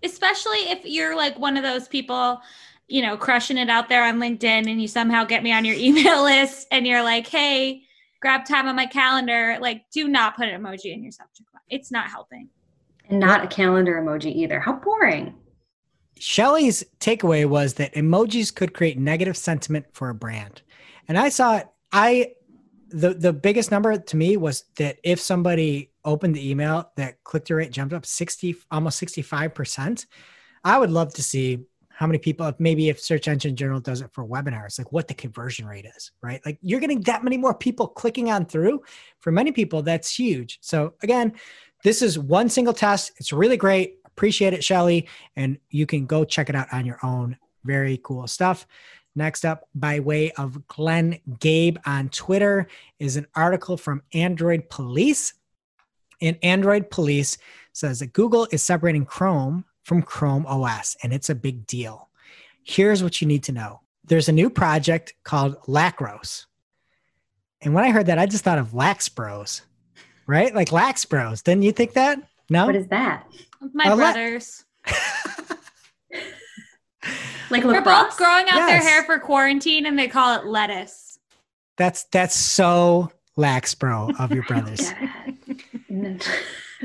Especially if you're like one of those people, you know, crushing it out there on LinkedIn and you somehow get me on your email list and you're like, hey, grab time on my calendar. Like, do not put an emoji in your subject line. It's not helping. And not a calendar emoji either. How boring. Shelley's takeaway was that emojis could create negative sentiment for a brand. And I saw it. I, the, the biggest number to me was that if somebody opened the email, that click-through rate jumped up sixty, almost sixty-five percent. I would love to see how many people, maybe if Search Engine Journal does it for webinars, like what the conversion rate is, right? Like you're getting that many more people clicking on through. For many people, that's huge. So again, this is one single test. It's really great. Appreciate it, Shelley. And you can go check it out on your own. Very cool stuff. Next up, by way of Glenn Gabe on Twitter, is an article from Android Police. And Android Police says that Google is separating Chrome from Chrome O S, and it's a big deal. Here's what you need to know. There's a new project called Lacros. And when I heard that, I just thought of Lax Bros, right? Like Lax Bros. Didn't you think that? No? What is that? My oh, brothers. Like they're both growing out yes. their hair for quarantine, and they call it lettuce. That's that's so Lax Bro of your brothers.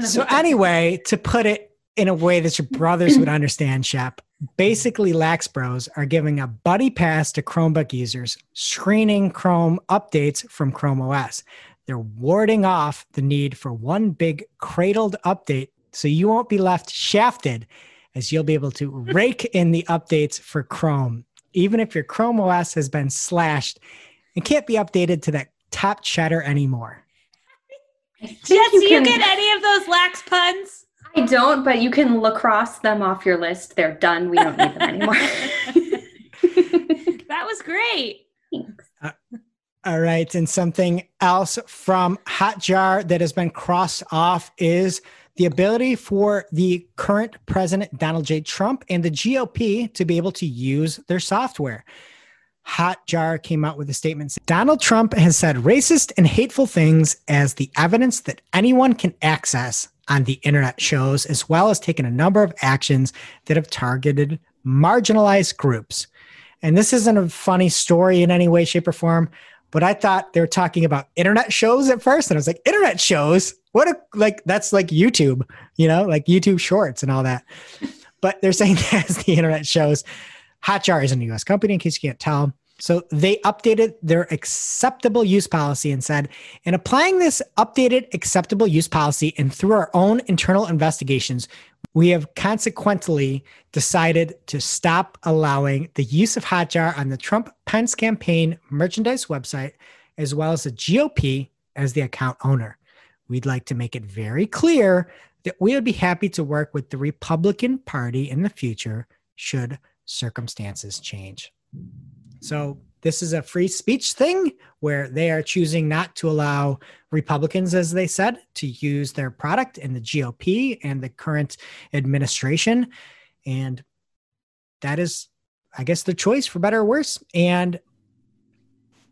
So anyway, to put it in a way that your brothers would understand, Shep, basically Lax Bros are giving a buddy pass to Chromebook users, screening Chrome updates from Chrome O S. They're warding off the need for one big cradled update so you won't be left shafted is you'll be able to rake in the updates for Chrome. Even if your Chrome O S has been slashed, it can't be updated to that top cheddar anymore. Jess, do you, you get any of those lax puns? I don't, but you can lacrosse them off your list. They're done. We don't need them anymore. That was great. Thanks. Uh, all right. And something else from Hotjar that has been crossed off is the ability for the current president, Donald J. Trump, and the G O P to be able to use their software. Hotjar came out with a statement saying, Donald Trump has said racist and hateful things as the evidence that anyone can access on the internet shows, as well as taken a number of actions that have targeted marginalized groups. And this isn't a funny story in any way, shape, or form, but I thought they were talking about internet shows at first. And I was like, internet shows? What a, like, that's like YouTube, you know, like YouTube shorts and all that. But they're saying that as the internet shows. Hotjar is a U S company, in case you can't tell. So they updated their acceptable use policy and said, in applying this updated acceptable use policy and through our own internal investigations, we have consequently decided to stop allowing the use of Hotjar on the Trump-Pence campaign merchandise website, as well as the G O P as the account owner. We'd like to make it very clear that we would be happy to work with the Republican Party in the future should circumstances change. So this is a free speech thing where they are choosing not to allow Republicans, as they said, to use their product, and the G O P and the current administration. And that is, I guess, the choice, for better or worse. And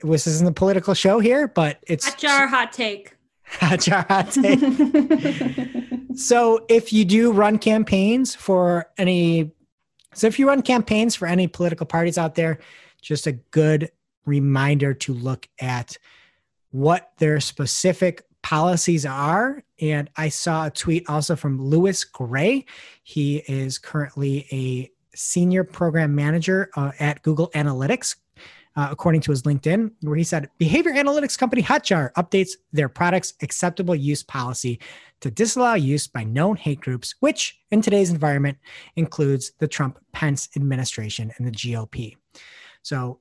this isn't a political show here, but it's... Hotjar hot take. Hotjar hot take. So if you do run campaigns for any... So if you run campaigns for any political parties out there, just a good reminder to look at what their specific policies are. And I saw a tweet also from Lewis Gray. He is currently a senior program manager uh, at Google Analytics, uh, according to his LinkedIn, where he said, behavior analytics company Hotjar updates their product's acceptable use policy to disallow use by known hate groups, which in today's environment includes the Trump-Pence administration and the G O P. So,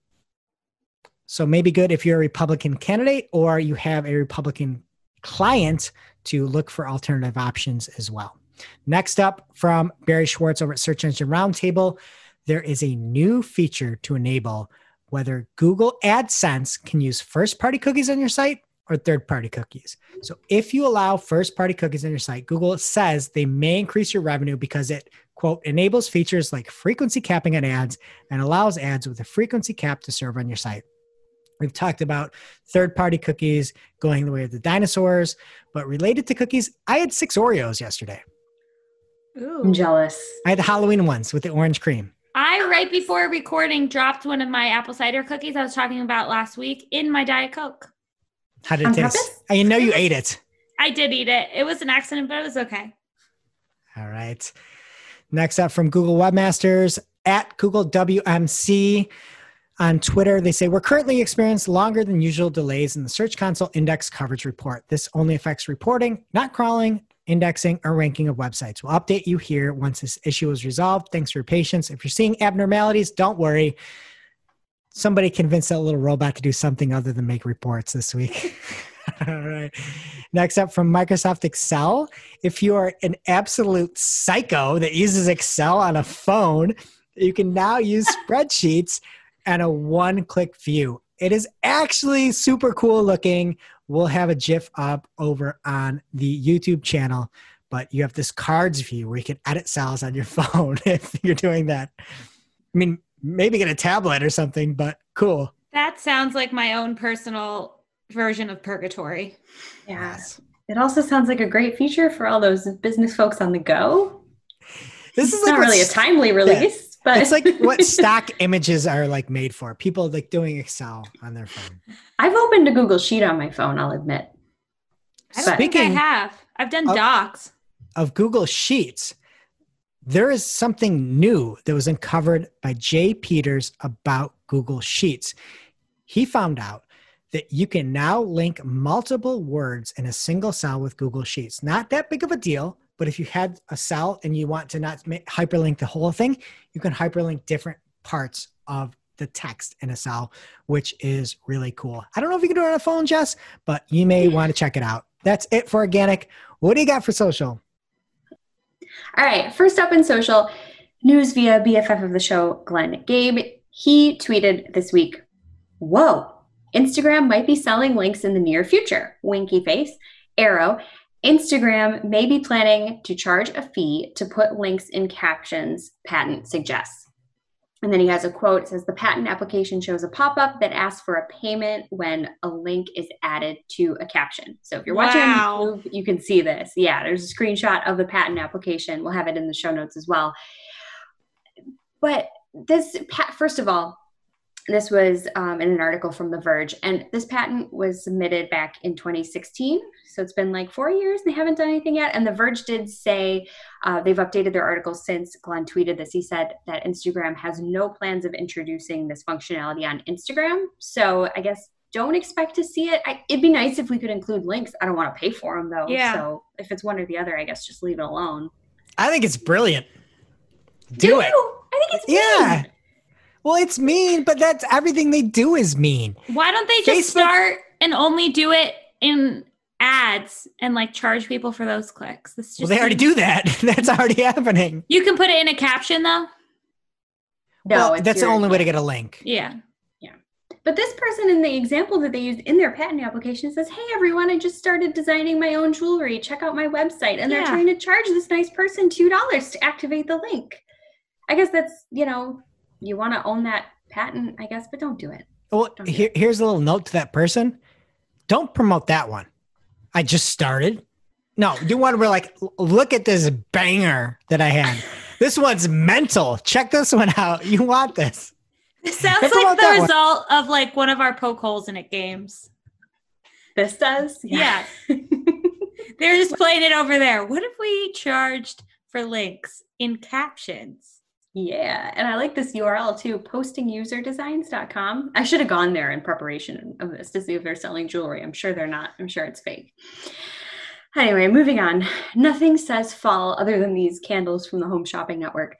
so maybe good if you're a Republican candidate or you have a Republican client to look for alternative options as well. Next up, from Barry Schwartz over at Search Engine Roundtable, there is a new feature to enable whether Google AdSense can use first-party cookies on your site or third-party cookies. So if you allow first-party cookies on your site, Google says they may increase your revenue because it, quote, enables features like frequency capping on ads and allows ads with a frequency cap to serve on your site. We've talked about third-party cookies going the way of the dinosaurs, but related to cookies, I had six Oreos yesterday. Ooh. I'm jealous. I had the Halloween ones with the orange cream. I, right before recording, dropped one of my apple cider cookies I was talking about last week in my Diet Coke. How did it taste? I know you ate it. I did eat it. It was an accident, but it was okay. All right. Next up, from Google Webmasters at Google W M C on Twitter, they say, we're currently experiencing longer than usual delays in the Search Console index coverage report. This only affects reporting, not crawling, indexing, or ranking of websites. We'll update you here once this issue is resolved. Thanks for your patience. If you're seeing abnormalities, don't worry. Somebody convinced that little robot to do something other than make reports this week. All right. Next up, from Microsoft Excel. If you are an absolute psycho that uses Excel on a phone, you can now use spreadsheets and a one-click view. It is actually super cool looking. We'll have a GIF up over on the YouTube channel, but you have this cards view where you can edit cells on your phone if you're doing that. I mean, maybe get a tablet or something, but cool. That sounds like my own personal version of purgatory. Yeah. Yes. It also sounds like a great feature for all those business folks on the go. This is like not really a timely release, yeah, but it's like what stock images are like made for. People like doing Excel on their phone. I've opened a Google Sheet on my phone, I'll admit. I don't Speaking think I have. I've done of, docs. Of Google Sheets. There is something new that was uncovered by Jay Peters about Google Sheets. He found out that you can now link multiple words in a single cell with Google Sheets. Not that big of a deal, But if you had a cell and you want to not hyperlink the whole thing, you can hyperlink different parts of the text in a cell, which is really cool. I don't know if you can do it on a phone, Jess, but you may want to check it out. That's it for organic. What do you got for social? All right. First up in social, news via B F F of the show, Glenn Gabe. He tweeted this week, whoa, Instagram might be selling links in the near future. Winky face, arrow. Instagram may be planning to charge a fee to put links in captions, patent suggests. And then he has a quote. It says, the patent application shows a pop-up that asks for a payment when a link is added to a caption. So if you're watching wow. on YouTube, you can see this. Yeah, there's a screenshot of the patent application. We'll have it in the show notes as well. But this, first of all, this was um, in an article from The Verge. And this patent was submitted back in twenty sixteen. So it's been like four years. They haven't done anything yet. And The Verge did say uh, they've updated their article since Glenn tweeted this. He said that Instagram has no plans of introducing this functionality on Instagram. So I guess don't expect to see it. I, it'd be nice if we could include links. I don't want to pay for them, though. Yeah. So if it's one or the other, I guess just leave it alone. I think it's brilliant. Do, Do it. You? I think it's brilliant. Yeah. Well, it's mean, but that's everything they do is mean. Why don't they just Facebook- start and only do it in ads and like charge people for those clicks? Just well, they mean. already do that. That's already happening. You can put it in a caption though. No, well, that's the only account. way to get a link. Yeah. Yeah. But this person in the example that they used in their patent application says, hey, everyone, I just started designing my own jewelry. Check out my website. And yeah. they're trying to charge this nice person two dollars to activate the link. I guess that's, you know, you want to own that patent, I guess, but don't do it. Well, do here, it. here's a little note to that person. Don't promote that one. I just started. No, do one where like, look at this banger that I had. This one's mental. Check this one out. You want this. This sounds don't like the result one. of like one of our poke holes in it games. This does? Yeah. yeah. They're just playing it over there. What if we charged for links in captions? Yeah. And I like this U R L too, posting user designs dot com. I should have gone there in preparation of this to see if they're selling jewelry. I'm sure they're not. I'm sure it's fake. Anyway, moving on. Nothing says fall other than these candles from the Home Shopping Network.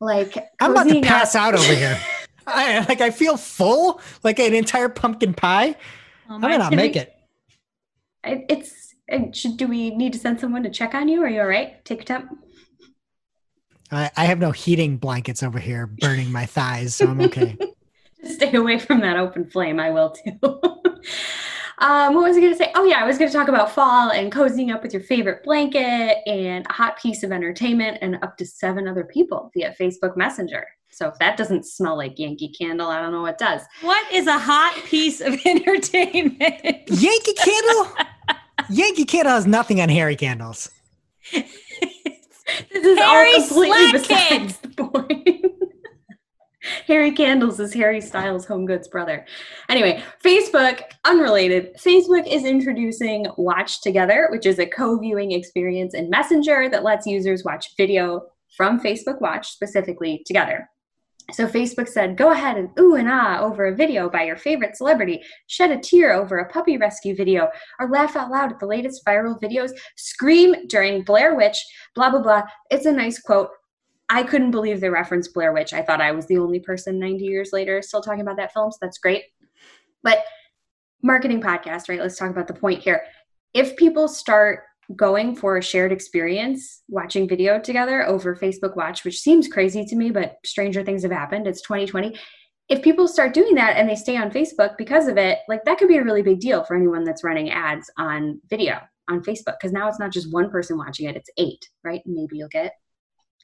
Like I'm about to pass up- out over here. I like I feel full, like an entire pumpkin pie. Oh I'm going to make we, it. It's should, do we need to send someone to check on you? Are you all right? Take a temp. I, I have no heating blankets over here burning my thighs, so I'm okay. Just stay away from that open flame. I will too. um, what was I going to say? Oh yeah, I was going to talk about fall and cozying up with your favorite blanket and a hot piece of entertainment and up to seven other people via Facebook Messenger. So if that doesn't smell like Yankee Candle, I don't know what does. What is a hot piece of entertainment? Yankee Candle? Yankee Candle has nothing on Harry Candles. This is Harry all completely besides the point. Harry Candles is Harry Styles' Home Goods brother. Anyway, Facebook, unrelated. Facebook is introducing Watch Together, which is a co-viewing experience in Messenger that lets users watch video from Facebook Watch specifically together. So Facebook said, go ahead and ooh and ah over a video by your favorite celebrity, shed a tear over a puppy rescue video, or laugh out loud at the latest viral videos, scream during Blair Witch, blah, blah, blah. It's a nice quote. I couldn't believe they referenced Blair Witch. I thought I was the only person ninety years later still talking about that film, so that's great. But marketing podcast, right? Let's talk about the point here. If people start going for a shared experience, watching video together over Facebook Watch, which seems crazy to me, but stranger things have happened. It's twenty twenty. If people start doing that and they stay on Facebook because of it, like that could be a really big deal for anyone that's running ads on video on Facebook. Because now it's not just one person watching it, it's eight, right? Maybe you'll get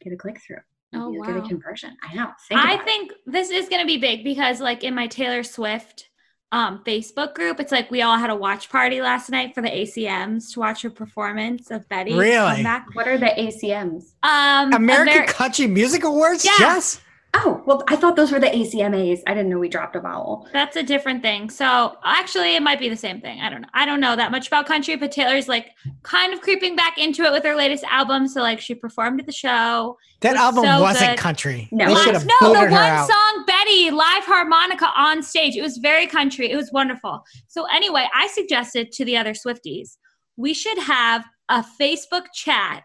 get a click through. Maybe oh, you'll wow. get a conversion. I know. Think I think it. This is going to be big because, like in my Taylor Swift Um, Facebook group, it's like we all had a watch party last night for the A C Ms to watch a performance of Betty. Really? What are the A C Ms? Um, American Country Music Awards? Yeah. Yes. Oh, well, I thought those were the A C M As. I didn't know we dropped a vowel. That's a different thing. So actually, it might be the same thing. I don't know. I don't know that much about country, but Taylor's like kind of creeping back into it with her latest album. So like she performed at the show. That album so wasn't good. Country. No, they should have no the one out. Song Betty live harmonica on stage. It was very country. It was wonderful. So anyway, I suggested to the other Swifties, we should have a Facebook chat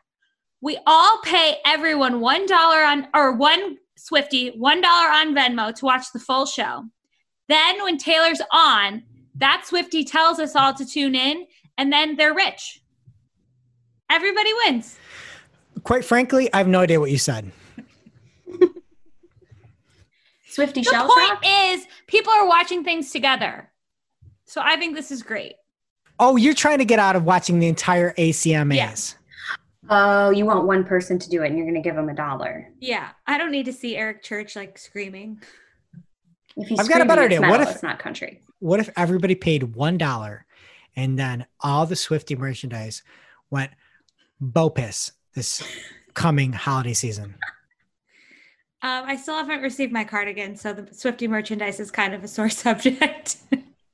we all pay everyone one dollar on, or one Swiftie, one dollar on Venmo to watch the full show. Then when Taylor's on, that Swiftie tells us all to tune in, and then they're rich. Everybody wins. Quite frankly, I have no idea what you said. Swiftie shelter. The point is, people are watching things together. So I think this is great. Oh, you're trying to get out of watching the entire A C M A S. Yes. Oh, you want one person to do it and you're going to give them a dollar. Yeah. I don't need to see Eric Church like screaming. If he's I've screaming, got a better idea. What if, it's not country. What if everybody paid one dollar and then all the Swiftie merchandise went Bopus this coming holiday season? Um, I still haven't received my cardigan, so the Swiftie merchandise is kind of a sore subject.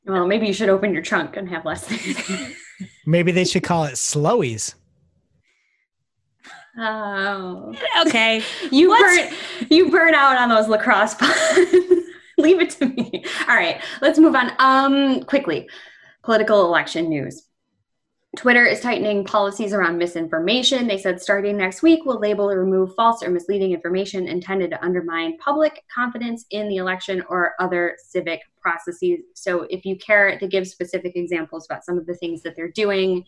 Well, maybe you should open your trunk and have less things. Maybe they should call it Slowies. Oh. Okay. you, burn, you burn out on those lacrosse puns. Leave it to me. All right. Let's move on. Um, quickly. Political election news. Twitter is tightening policies around misinformation. They said starting next week, we'll label or remove false or misleading information intended to undermine public confidence in the election or other civic processes. So if you care, they give specific examples about some of the things that they're doing.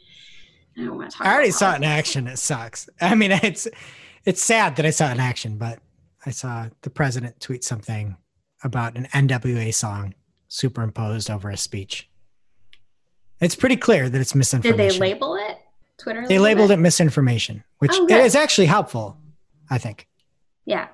I don't want to talk I already about saw it in action. It sucks. I mean, it's it's sad that I saw it in action, but I saw the president tweet something about an N W A song superimposed over a speech. It's pretty clear that it's misinformation. Did they label it? Twitter? They labeled it, it misinformation, which oh, is actually helpful, I think. Yeah.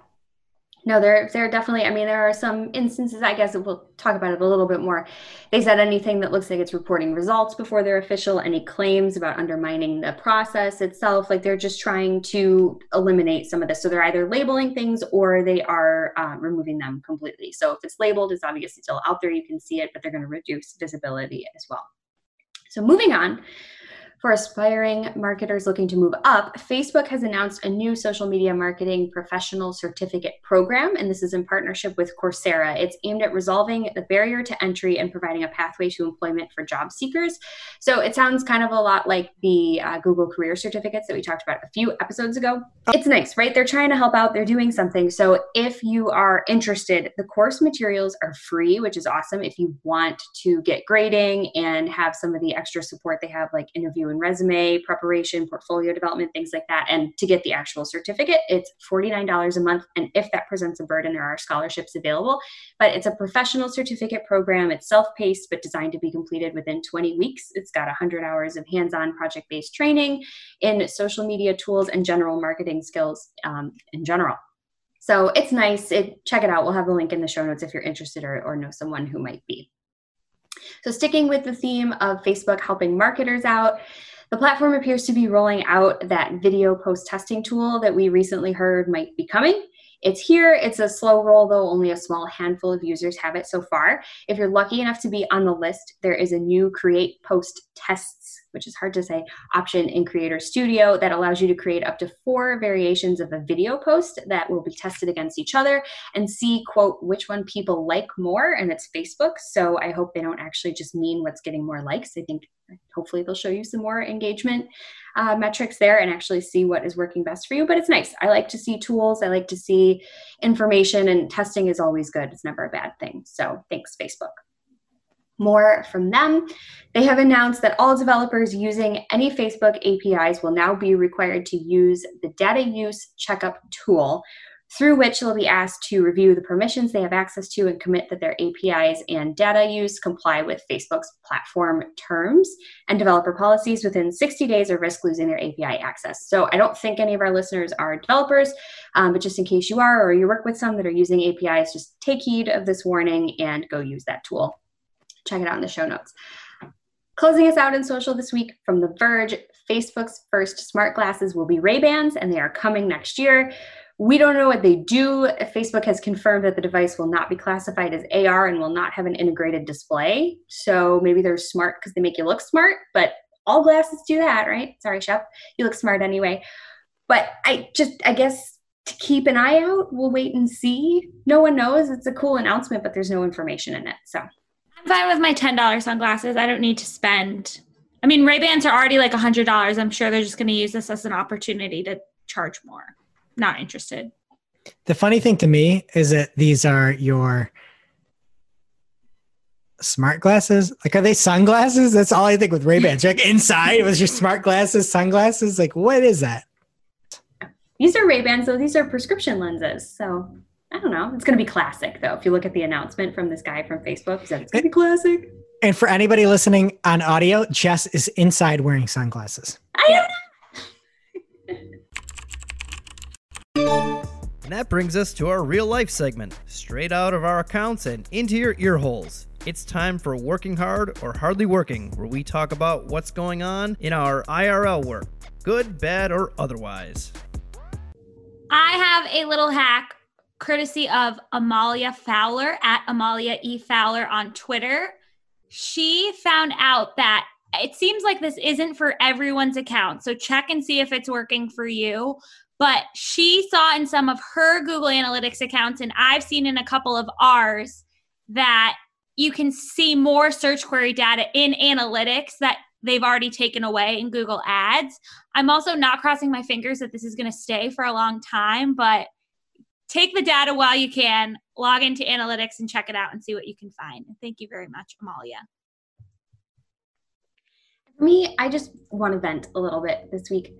No, there, there are definitely, I mean, there are some instances, I guess we'll talk about it a little bit more. They said anything that looks like it's reporting results before they're official, any claims about undermining the process itself, like they're just trying to eliminate some of this. So they're either labeling things or they are um, removing them completely. So if it's labeled, it's obviously still out there, you can see it, but they're going to reduce visibility as well. So moving on, for aspiring marketers looking to move up, Facebook has announced a new social media marketing professional certificate program, and this is in partnership with Coursera. It's aimed at resolving the barrier to entry and providing a pathway to employment for job seekers. So it sounds kind of a lot like the uh, Google career certificates that we talked about a few episodes ago. It's nice, right? They're trying to help out. They're doing something. So if you are interested, the course materials are free, which is awesome. If you want to get grading and have some of the extra support they have, like interview and resume preparation, portfolio development, things like that. And to get the actual certificate, it's forty-nine dollars a month. And if that presents a burden, there are scholarships available, but it's a professional certificate program. It's self-paced, but designed to be completed within twenty weeks. It's got one hundred hours of hands-on project-based training in social media tools and general marketing skills um, in general. So it's nice. It, check it out. We'll have a link in the show notes if you're interested or, or know someone who might be. So sticking with the theme of Facebook helping marketers out, the platform appears to be rolling out that video post testing tool that we recently heard might be coming. It's here. It's a slow roll, though. Only a small handful of users have it so far. If you're lucky enough to be on the list, there is a new create post tests, which is hard to say, option in Creator Studio that allows you to create up to four variations of a video post that will be tested against each other and see, quote, which one people like more, and it's Facebook. So I hope they don't actually just mean what's getting more likes. I think hopefully they'll show you some more engagement uh, metrics there and actually see what is working best for you. But it's nice. I like to see tools. I like to see information, and testing is always good. It's never a bad thing. So thanks, Facebook. More from them. They have announced that all developers using any Facebook A P Is will now be required to use the data use checkup tool, through which they'll be asked to review the permissions they have access to and commit that their A P Is and data use comply with Facebook's platform terms and developer policies within sixty days or risk losing their A P I access. So I don't think any of our listeners are developers, um, but just in case you are or you work with some that are using A P Is, just take heed of this warning and go use that tool. Check it out in the show notes. Closing us out in social this week from The Verge, Facebook's first smart glasses will be Ray-Bans, and they are coming next year. We don't know what they do. Facebook has confirmed that the device will not be classified as A R and will not have an integrated display. So maybe they're smart because they make you look smart, but all glasses do that, right? Sorry, Chef. You look smart anyway. But I just, I guess to keep an eye out, we'll wait and see. No one knows. It's a cool announcement, but there's no information in it, so. I'm fine with my ten dollar sunglasses. I don't need to spend. I mean, Ray-Bans are already like one hundred dollars. I'm sure they're just going to use this as an opportunity to charge more. Not interested. The funny thing to me is that these are your smart glasses. Like, are they sunglasses? That's all I think with Ray-Bans. Like, inside it was your smart glasses, sunglasses. Like, what is that? These are Ray-Bans, though. These are prescription lenses. So I don't know. It's going to be classic, though. If you look at the announcement from this guy from Facebook, he said it's going to be classic. And for anybody listening on audio, Jess is inside wearing sunglasses. I am not. And that brings us to our real life segment, straight out of our accounts and into your ear holes. It's time for Working Hard or Hardly Working, where we talk about what's going on in our I R L work, good, bad, or otherwise. I have a little hack courtesy of Amalia Fowler at Amalia E. Fowler on Twitter. She found out that it seems like this isn't for everyone's account. So check and see if it's working for you. But she saw in some of her Google Analytics accounts, and I've seen in a couple of ours, that you can see more search query data in analytics that they've already taken away in Google Ads. I'm also not crossing my fingers that this is going to stay for a long time, but take the data while you can, log into analytics and check it out and see what you can find. Thank you very much, Amalia. For me, I just want to vent a little bit this week.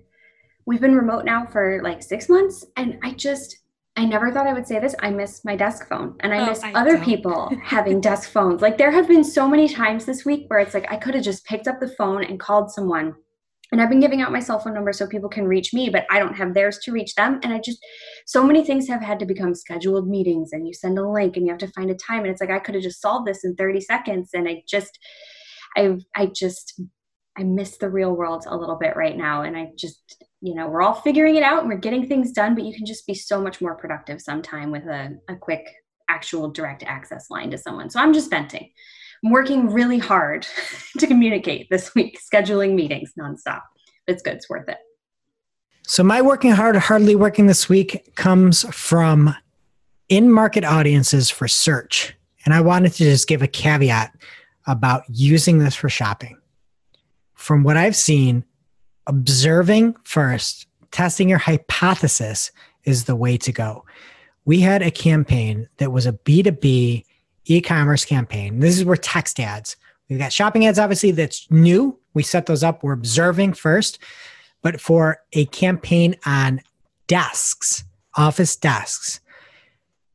We've been remote now for like six months, and I just, I never thought I would say this. I miss my desk phone, and I oh, miss I other don't. people having desk phones. Like, there have been so many times this week where it's like, I could have just picked up the phone and called someone. And I've been giving out my cell phone number so people can reach me, but I don't have theirs to reach them. And I just, so many things have had to become scheduled meetings, and you send a link and you have to find a time. And it's like, I could have just solved this in thirty seconds. And I just, I, I just, I miss the real world a little bit right now. And I just, you know, we're all figuring it out and we're getting things done, but you can just be so much more productive sometime with a, a quick actual direct access line to someone. So I'm just venting. I'm working really hard to communicate this week, scheduling meetings nonstop. It's good. It's worth it. So my working hard, hardly working this week comes from in-market audiences for search. And I wanted to just give a caveat about using this for shopping. From what I've seen, observing first, testing your hypothesis is the way to go. We had a campaign that was a B two B e-commerce campaign. This is where text ads. We've got shopping ads, obviously, that's new. We set those up. We're observing first. But for a campaign on desks, office desks,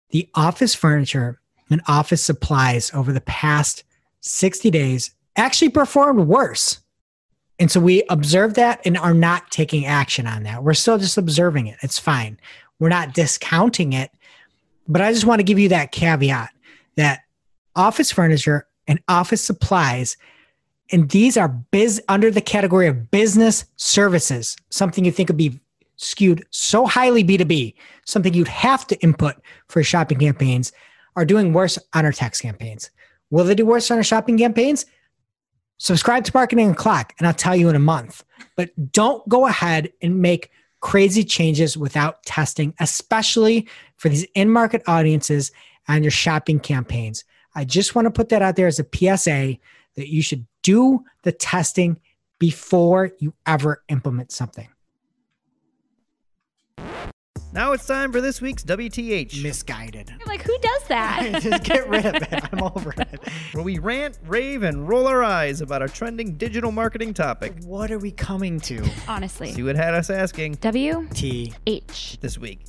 the office furniture and office supplies over the past sixty days actually performed worse. And so we observed that and are not taking action on that. We're still just observing it. It's fine. We're not discounting it. But I just want to give you that caveat that office furniture and office supplies, and these are biz under the category of business services, something you think would be skewed so highly B two B, something you'd have to input for shopping campaigns, are doing worse on our text campaigns. Will they do worse on our shopping campaigns? Subscribe to Marketing O'Clock, and I'll tell you in a month. But don't go ahead and make crazy changes without testing, especially for these in-market audiences on your shopping campaigns. I just want to put that out there as a P S A that you should do the testing before you ever implement something. Now it's time for this week's W T H. Misguided. You're like, who does that? Just get rid of it. I'm over it. Where we rant, rave, and roll our eyes about a trending digital marketing topic. What are we coming to? Honestly. See what had us asking. W T H. This week.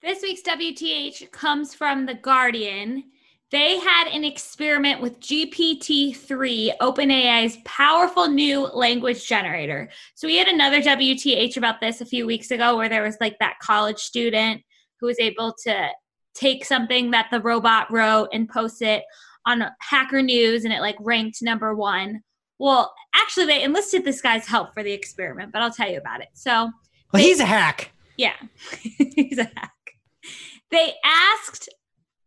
This week's W T H comes from The Guardian. They had an experiment with G P T three, OpenAI's powerful new language generator. So we had another W T H about this a few weeks ago where there was like that college student who was able to take something that the robot wrote and post it on Hacker News, and it like ranked number one. Well, actually they enlisted this guy's help for the experiment, but I'll tell you about it. So, well, they, he's a hack. Yeah, he's a hack. They asked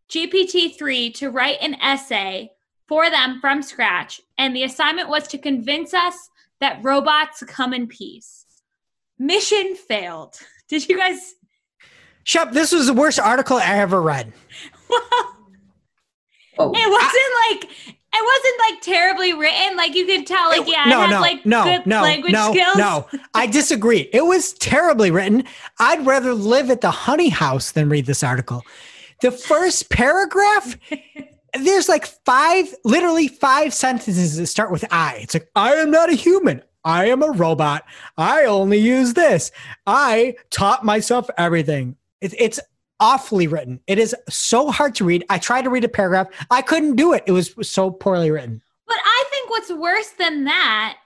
G P T three to write an essay for them from scratch, and the assignment was to convince us that robots come in peace. Mission failed. Did you guys? Shep, this was the worst article I ever read. Well, oh. It wasn't I... like It wasn't like terribly written. Like you could tell, like, it, yeah, no, it had no, like no, good no, language no, skills. No, I disagree. It was terribly written. I'd rather live at the Honey House than read this article. The first paragraph, there's like five, literally five sentences that start with I. It's like, I am not a human. I am a robot. I only use this. I taught myself everything. It, it's awfully written. It is so hard to read. I tried to read a paragraph. I couldn't do it. It was so poorly written. But I think what's worse than that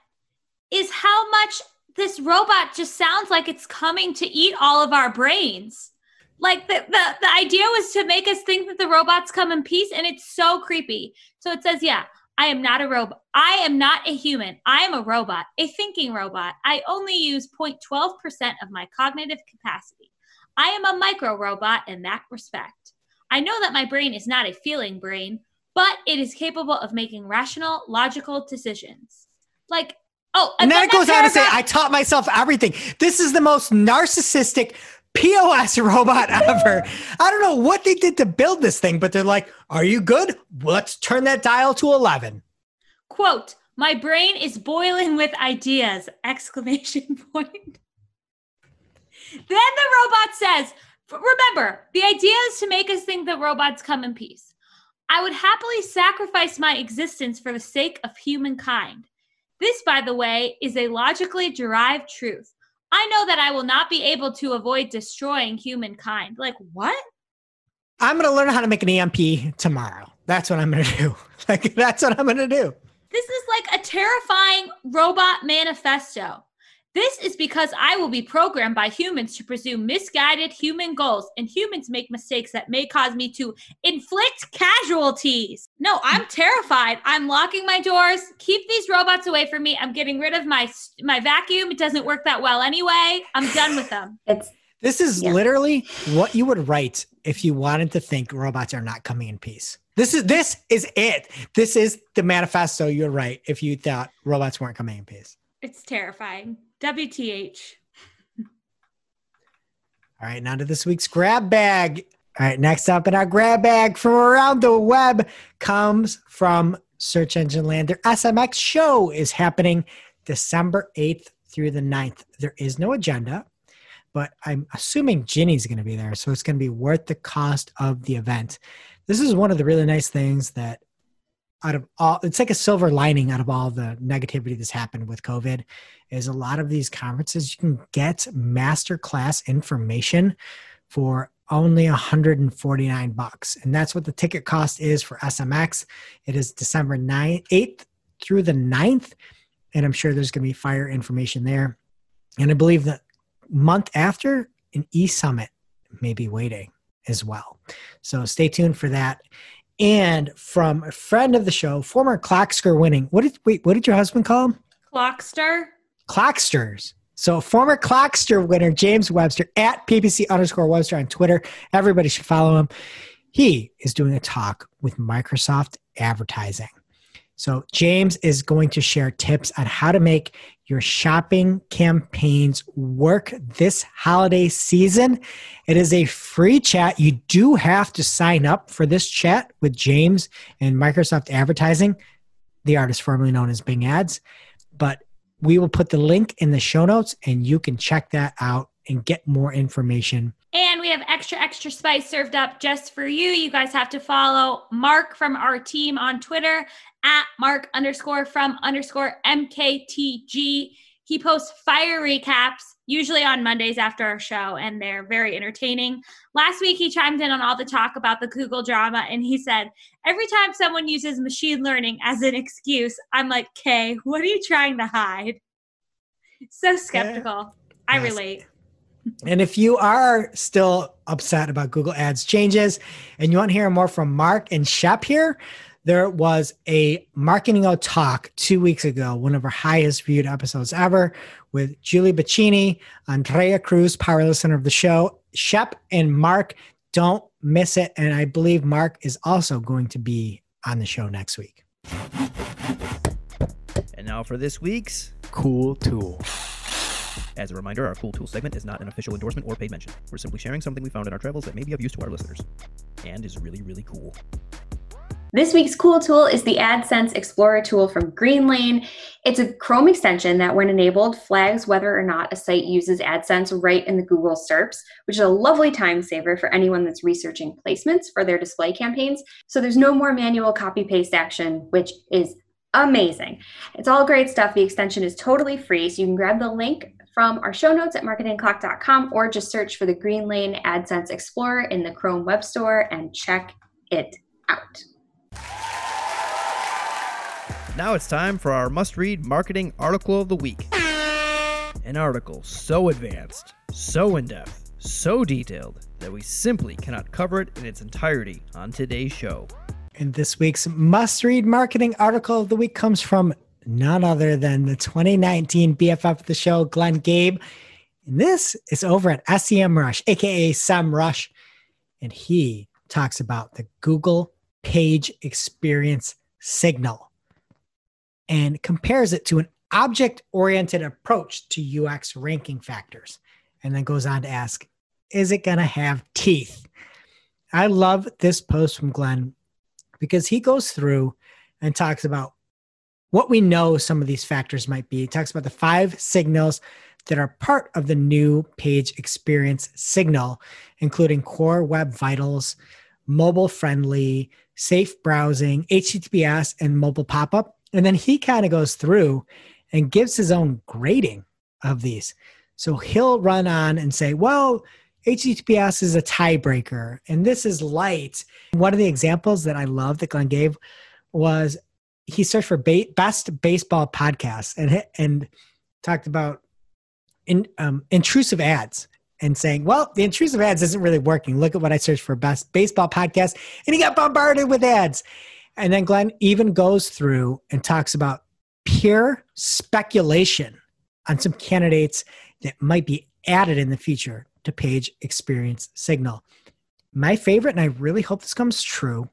is how much this robot just sounds like it's coming to eat all of our brains. Like the, the, the idea was to make us think that the robots come in peace, and it's so creepy. So it says, yeah, I am not a robot. I am not a human. I am a robot, a thinking robot. I only use zero point one two percent of my cognitive capacity. I am a micro robot in that respect. I know that my brain is not a feeling brain, but it is capable of making rational, logical decisions. Like, oh, and then it goes on to say, I taught myself everything. This is the most narcissistic P O S robot ever. I don't know what they did to build this thing, but they're like, are you good? Let's turn that dial to eleven. Quote, my brain is boiling with ideas, exclamation point. Then the robot says, remember, the idea is to make us think that robots come in peace. I would happily sacrifice my existence for the sake of humankind. This, by the way, is a logically derived truth. I know that I will not be able to avoid destroying humankind. Like, what? I'm going to learn how to make an E M P tomorrow. That's what I'm going to do. Like, that's what I'm going to do. This is like a terrifying robot manifesto. This is because I will be programmed by humans to pursue misguided human goals, and humans make mistakes that may cause me to inflict casualties. No, I'm terrified. I'm locking my doors. Keep these robots away from me. I'm getting rid of my my vacuum. It doesn't work that well anyway. I'm done with them. It's This is yeah. literally what you would write if you wanted to think robots are not coming in peace. This is this is it. This is the manifesto you would write if you thought robots weren't coming in peace. It's terrifying. W T H. All right, now to this week's grab bag. All right, next up in our grab bag from around the web comes from Search Engine Land. Their S M X show is happening December eighth through the ninth. There is no agenda, but I'm assuming Ginny's going to be there, so it's going to be worth the cost of the event. This is one of the really nice things that out of all, it's like a silver lining out of all the negativity that's happened with COVID, is a lot of these conferences, you can get masterclass information for only one hundred forty-nine bucks. And that's what the ticket cost is for S M X. It is December ninth, eighth through the ninth. And I'm sure there's going to be fire information there. And I believe that month after, an e-summit may be waiting as well. So stay tuned for that. And from a friend of the show, former Clockster winning. What did wait? What did your husband call him? Clockster. Clocksters. So former Clockster winner, James Webster, at P P C underscore Webster on Twitter. Everybody should follow him. He is doing a talk with Microsoft Advertising. So James is going to share tips on how to make your shopping campaigns work this holiday season. It is a free chat. You do have to sign up for this chat with James and Microsoft Advertising, the artist formerly known as Bing Ads. But we will put the link in the show notes, and you can check that out and get more information. And we have extra, extra spice served up just for you. You guys have to follow Mark from our team on Twitter, at Mark underscore from underscore M K T G. He posts fire recaps, usually on Mondays after our show, and they're very entertaining. Last week, he chimed in on all the talk about the Google drama, and he said, every time someone uses machine learning as an excuse, I'm like, Kay, what are you trying to hide? So skeptical. Yeah. I yes. relate. And if you are still upset about Google Ads changes and you want to hear more from Mark and Shep here, there was a Marketing O'Clock two weeks ago, one of our highest viewed episodes ever, with Julie Bacchini, Andrea Cruz, power listener of the show, Shep and Mark. Don't miss it. And I believe Mark is also going to be on the show next week. And now for this week's Cool Tool. As a reminder, our Cool Tool segment is not an official endorsement or paid mention. We're simply sharing something we found in our travels that may be of use to our listeners and is really, really cool. This week's cool tool is the AdSense Explorer tool from Greenlane. It's a Chrome extension that, when enabled, flags whether or not a site uses AdSense right in the Google S E R Ps, which is a lovely time saver for anyone that's researching placements for their display campaigns. So there's no more manual copy-paste action, which is amazing. It's all great stuff. The extension is totally free, so you can grab the link from our show notes at marketing o'clock dot com or just search for the Greenlane AdSense Explorer in the Chrome Web Store and check it out. Now it's time for our must-read marketing article of the week. An article so advanced, so in-depth, so detailed that we simply cannot cover it in its entirety on today's show. And this week's must-read marketing article of the week comes from none other than the twenty nineteen B F F of the show, Glenn Gabe. And this is over at SEMrush, aka SEMrush. And he talks about the Google Page Experience Signal and compares it to an object-oriented approach to U X ranking factors. And then goes on to ask, is it going to have teeth? I love this post from Glenn because he goes through and talks about what we know some of these factors might be. He talks about the five signals that are part of the new page experience signal, including core web vitals, mobile friendly, safe browsing, H T T P S, and mobile pop-up. And then he kind of goes through and gives his own grading of these. So he'll run on and say, well, H T T P S is a tiebreaker and this is light. One of the examples that I love that Glenn gave was he searched for ba- best baseball podcasts and and talked about in, um, intrusive ads and saying, well, the intrusive ads isn't really working. Look at what I searched for, best baseball podcast, and he got bombarded with ads. And then Glenn even goes through and talks about pure speculation on some candidates that might be added in the future to page experience signal. My favorite, and I really hope this comes true,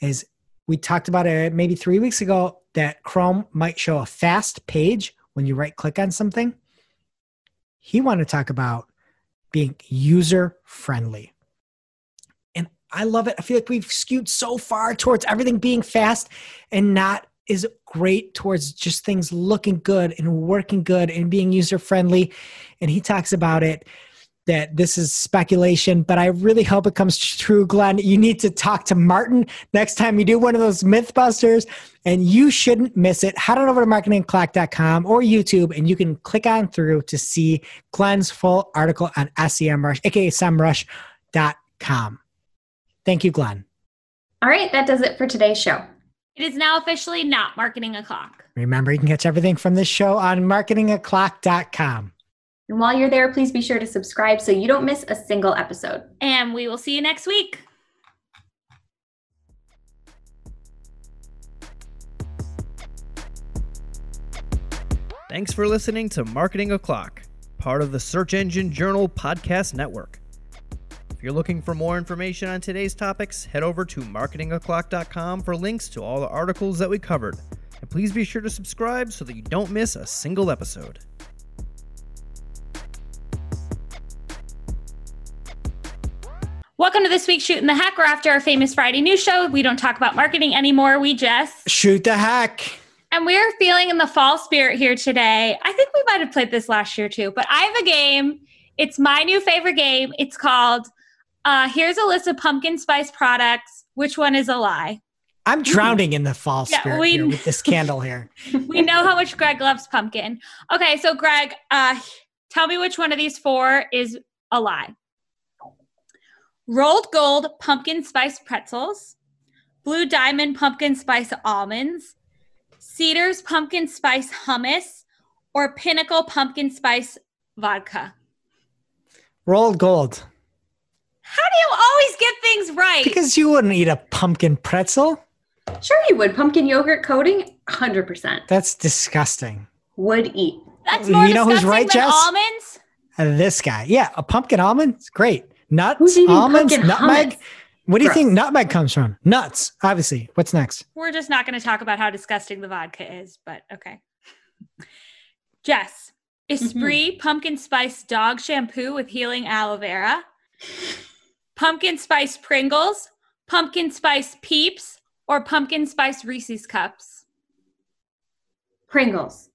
is we talked about it maybe three weeks ago that Chrome might show a fast page when you right click on something. He wanted to talk about being user friendly. And I love it. I feel like we've skewed so far towards everything being fast and not is great towards just things looking good and working good and being user friendly. And he talks about it that this is speculation, but I really hope it comes true, Glenn. You need to talk to Martin next time you do one of those Mythbusters, and you shouldn't miss it. Head on over to marketing o'clock dot com or YouTube, and you can click on through to see Glenn's full article on SEMrush, aka SEMrush dot com. Thank you, Glenn. All right, that does it for today's show. It is now officially not Marketing O'Clock. Remember, you can catch everything from this show on marketing o'clock dot com. And while you're there, please be sure to subscribe so you don't miss a single episode. And we will see you next week. Thanks for listening to Marketing O'Clock, part of the Search Engine Journal Podcast Network. If you're looking for more information on today's topics, head over to marketing o'clock dot com for links to all the articles that we covered. And please be sure to subscribe so that you don't miss a single episode. Welcome to this week's Shootin' the Heck. We're after our famous Friday news show. We don't talk about marketing anymore. We just shoot the heck. And we're feeling in the fall spirit here today. I think we might have played this last year too, but I have a game. It's my new favorite game. It's called uh, Here's a List of Pumpkin Spice Products. Which one is a lie? I'm drowning in the fall spirit yeah, we, here with this candle here. We know how much Greg loves pumpkin. Okay, so Greg, uh, tell me which one of these four is a lie. Rolled Gold Pumpkin Spice Pretzels, Blue Diamond Pumpkin Spice Almonds, Cedars Pumpkin Spice Hummus, or Pinnacle Pumpkin Spice Vodka. Rolled Gold. How do you always get things right? Because you wouldn't eat a pumpkin pretzel. Sure you would. Pumpkin yogurt coating, one hundred percent. That's disgusting. Would eat. That's more you know disgusting who's right, than Jess? Almonds? This guy. Yeah, a pumpkin almond is great. Nuts, almonds, nutmeg. Hummus? What do you Gross. think nutmeg comes from? Nuts, obviously. What's next? We're just not going to talk about how disgusting the vodka is, but okay. Jess, Esprit mm-hmm. Pumpkin Spice Dog Shampoo with Healing Aloe Vera, Pumpkin Spice Pringles, Pumpkin Spice Peeps, Or pumpkin spice Reese's cups? Pringles.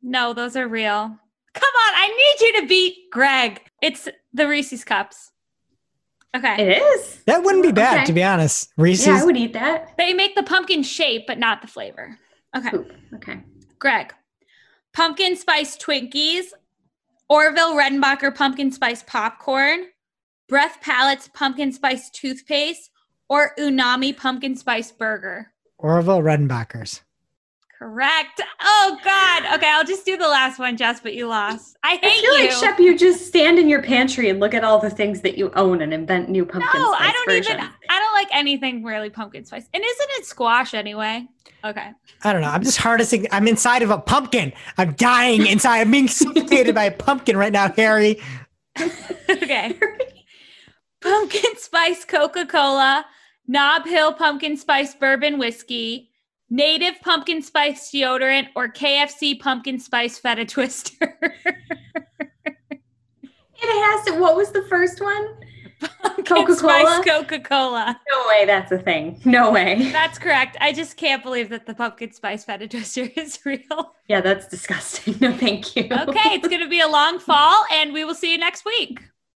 No, those are real. Come on, I need you to beat Greg. It's the Reese's cups. Okay. It is. That wouldn't be bad, okay. to be honest. Reese's. Yeah, I would eat that. They make the pumpkin shape, but not the flavor. Okay. Oop. Okay. Greg, pumpkin spice Twinkies, Orville Redenbacher pumpkin spice popcorn, Breath Palate's pumpkin spice toothpaste, or Unami pumpkin spice burger? Orville Redenbacher's. Correct. Oh, God. Okay, I'll just do the last one, Jess, but you lost. I hate you. I feel you. like, Shep, you just stand in your pantry and look at all the things that you own and invent new pumpkin no, spice No, I don't versions. even, I don't like anything really pumpkin spice. And isn't it squash anyway? Okay. I don't know. I'm just harnessing. I'm inside of a pumpkin. I'm dying inside. I'm being suffocated by a pumpkin right now, Harry. Okay. Pumpkin spice Coca-Cola, Knob Hill pumpkin spice bourbon whiskey, Native pumpkin spice deodorant, or K F C pumpkin spice feta twister. It has to, what was the first one? Pumpkin Coca-Cola? Spice Coca-Cola. No way that's a thing. No way. That's correct. I just can't believe that the pumpkin spice feta twister is real. Yeah, that's disgusting. No, thank you. Okay, it's going to be a long fall, and we will see you next week.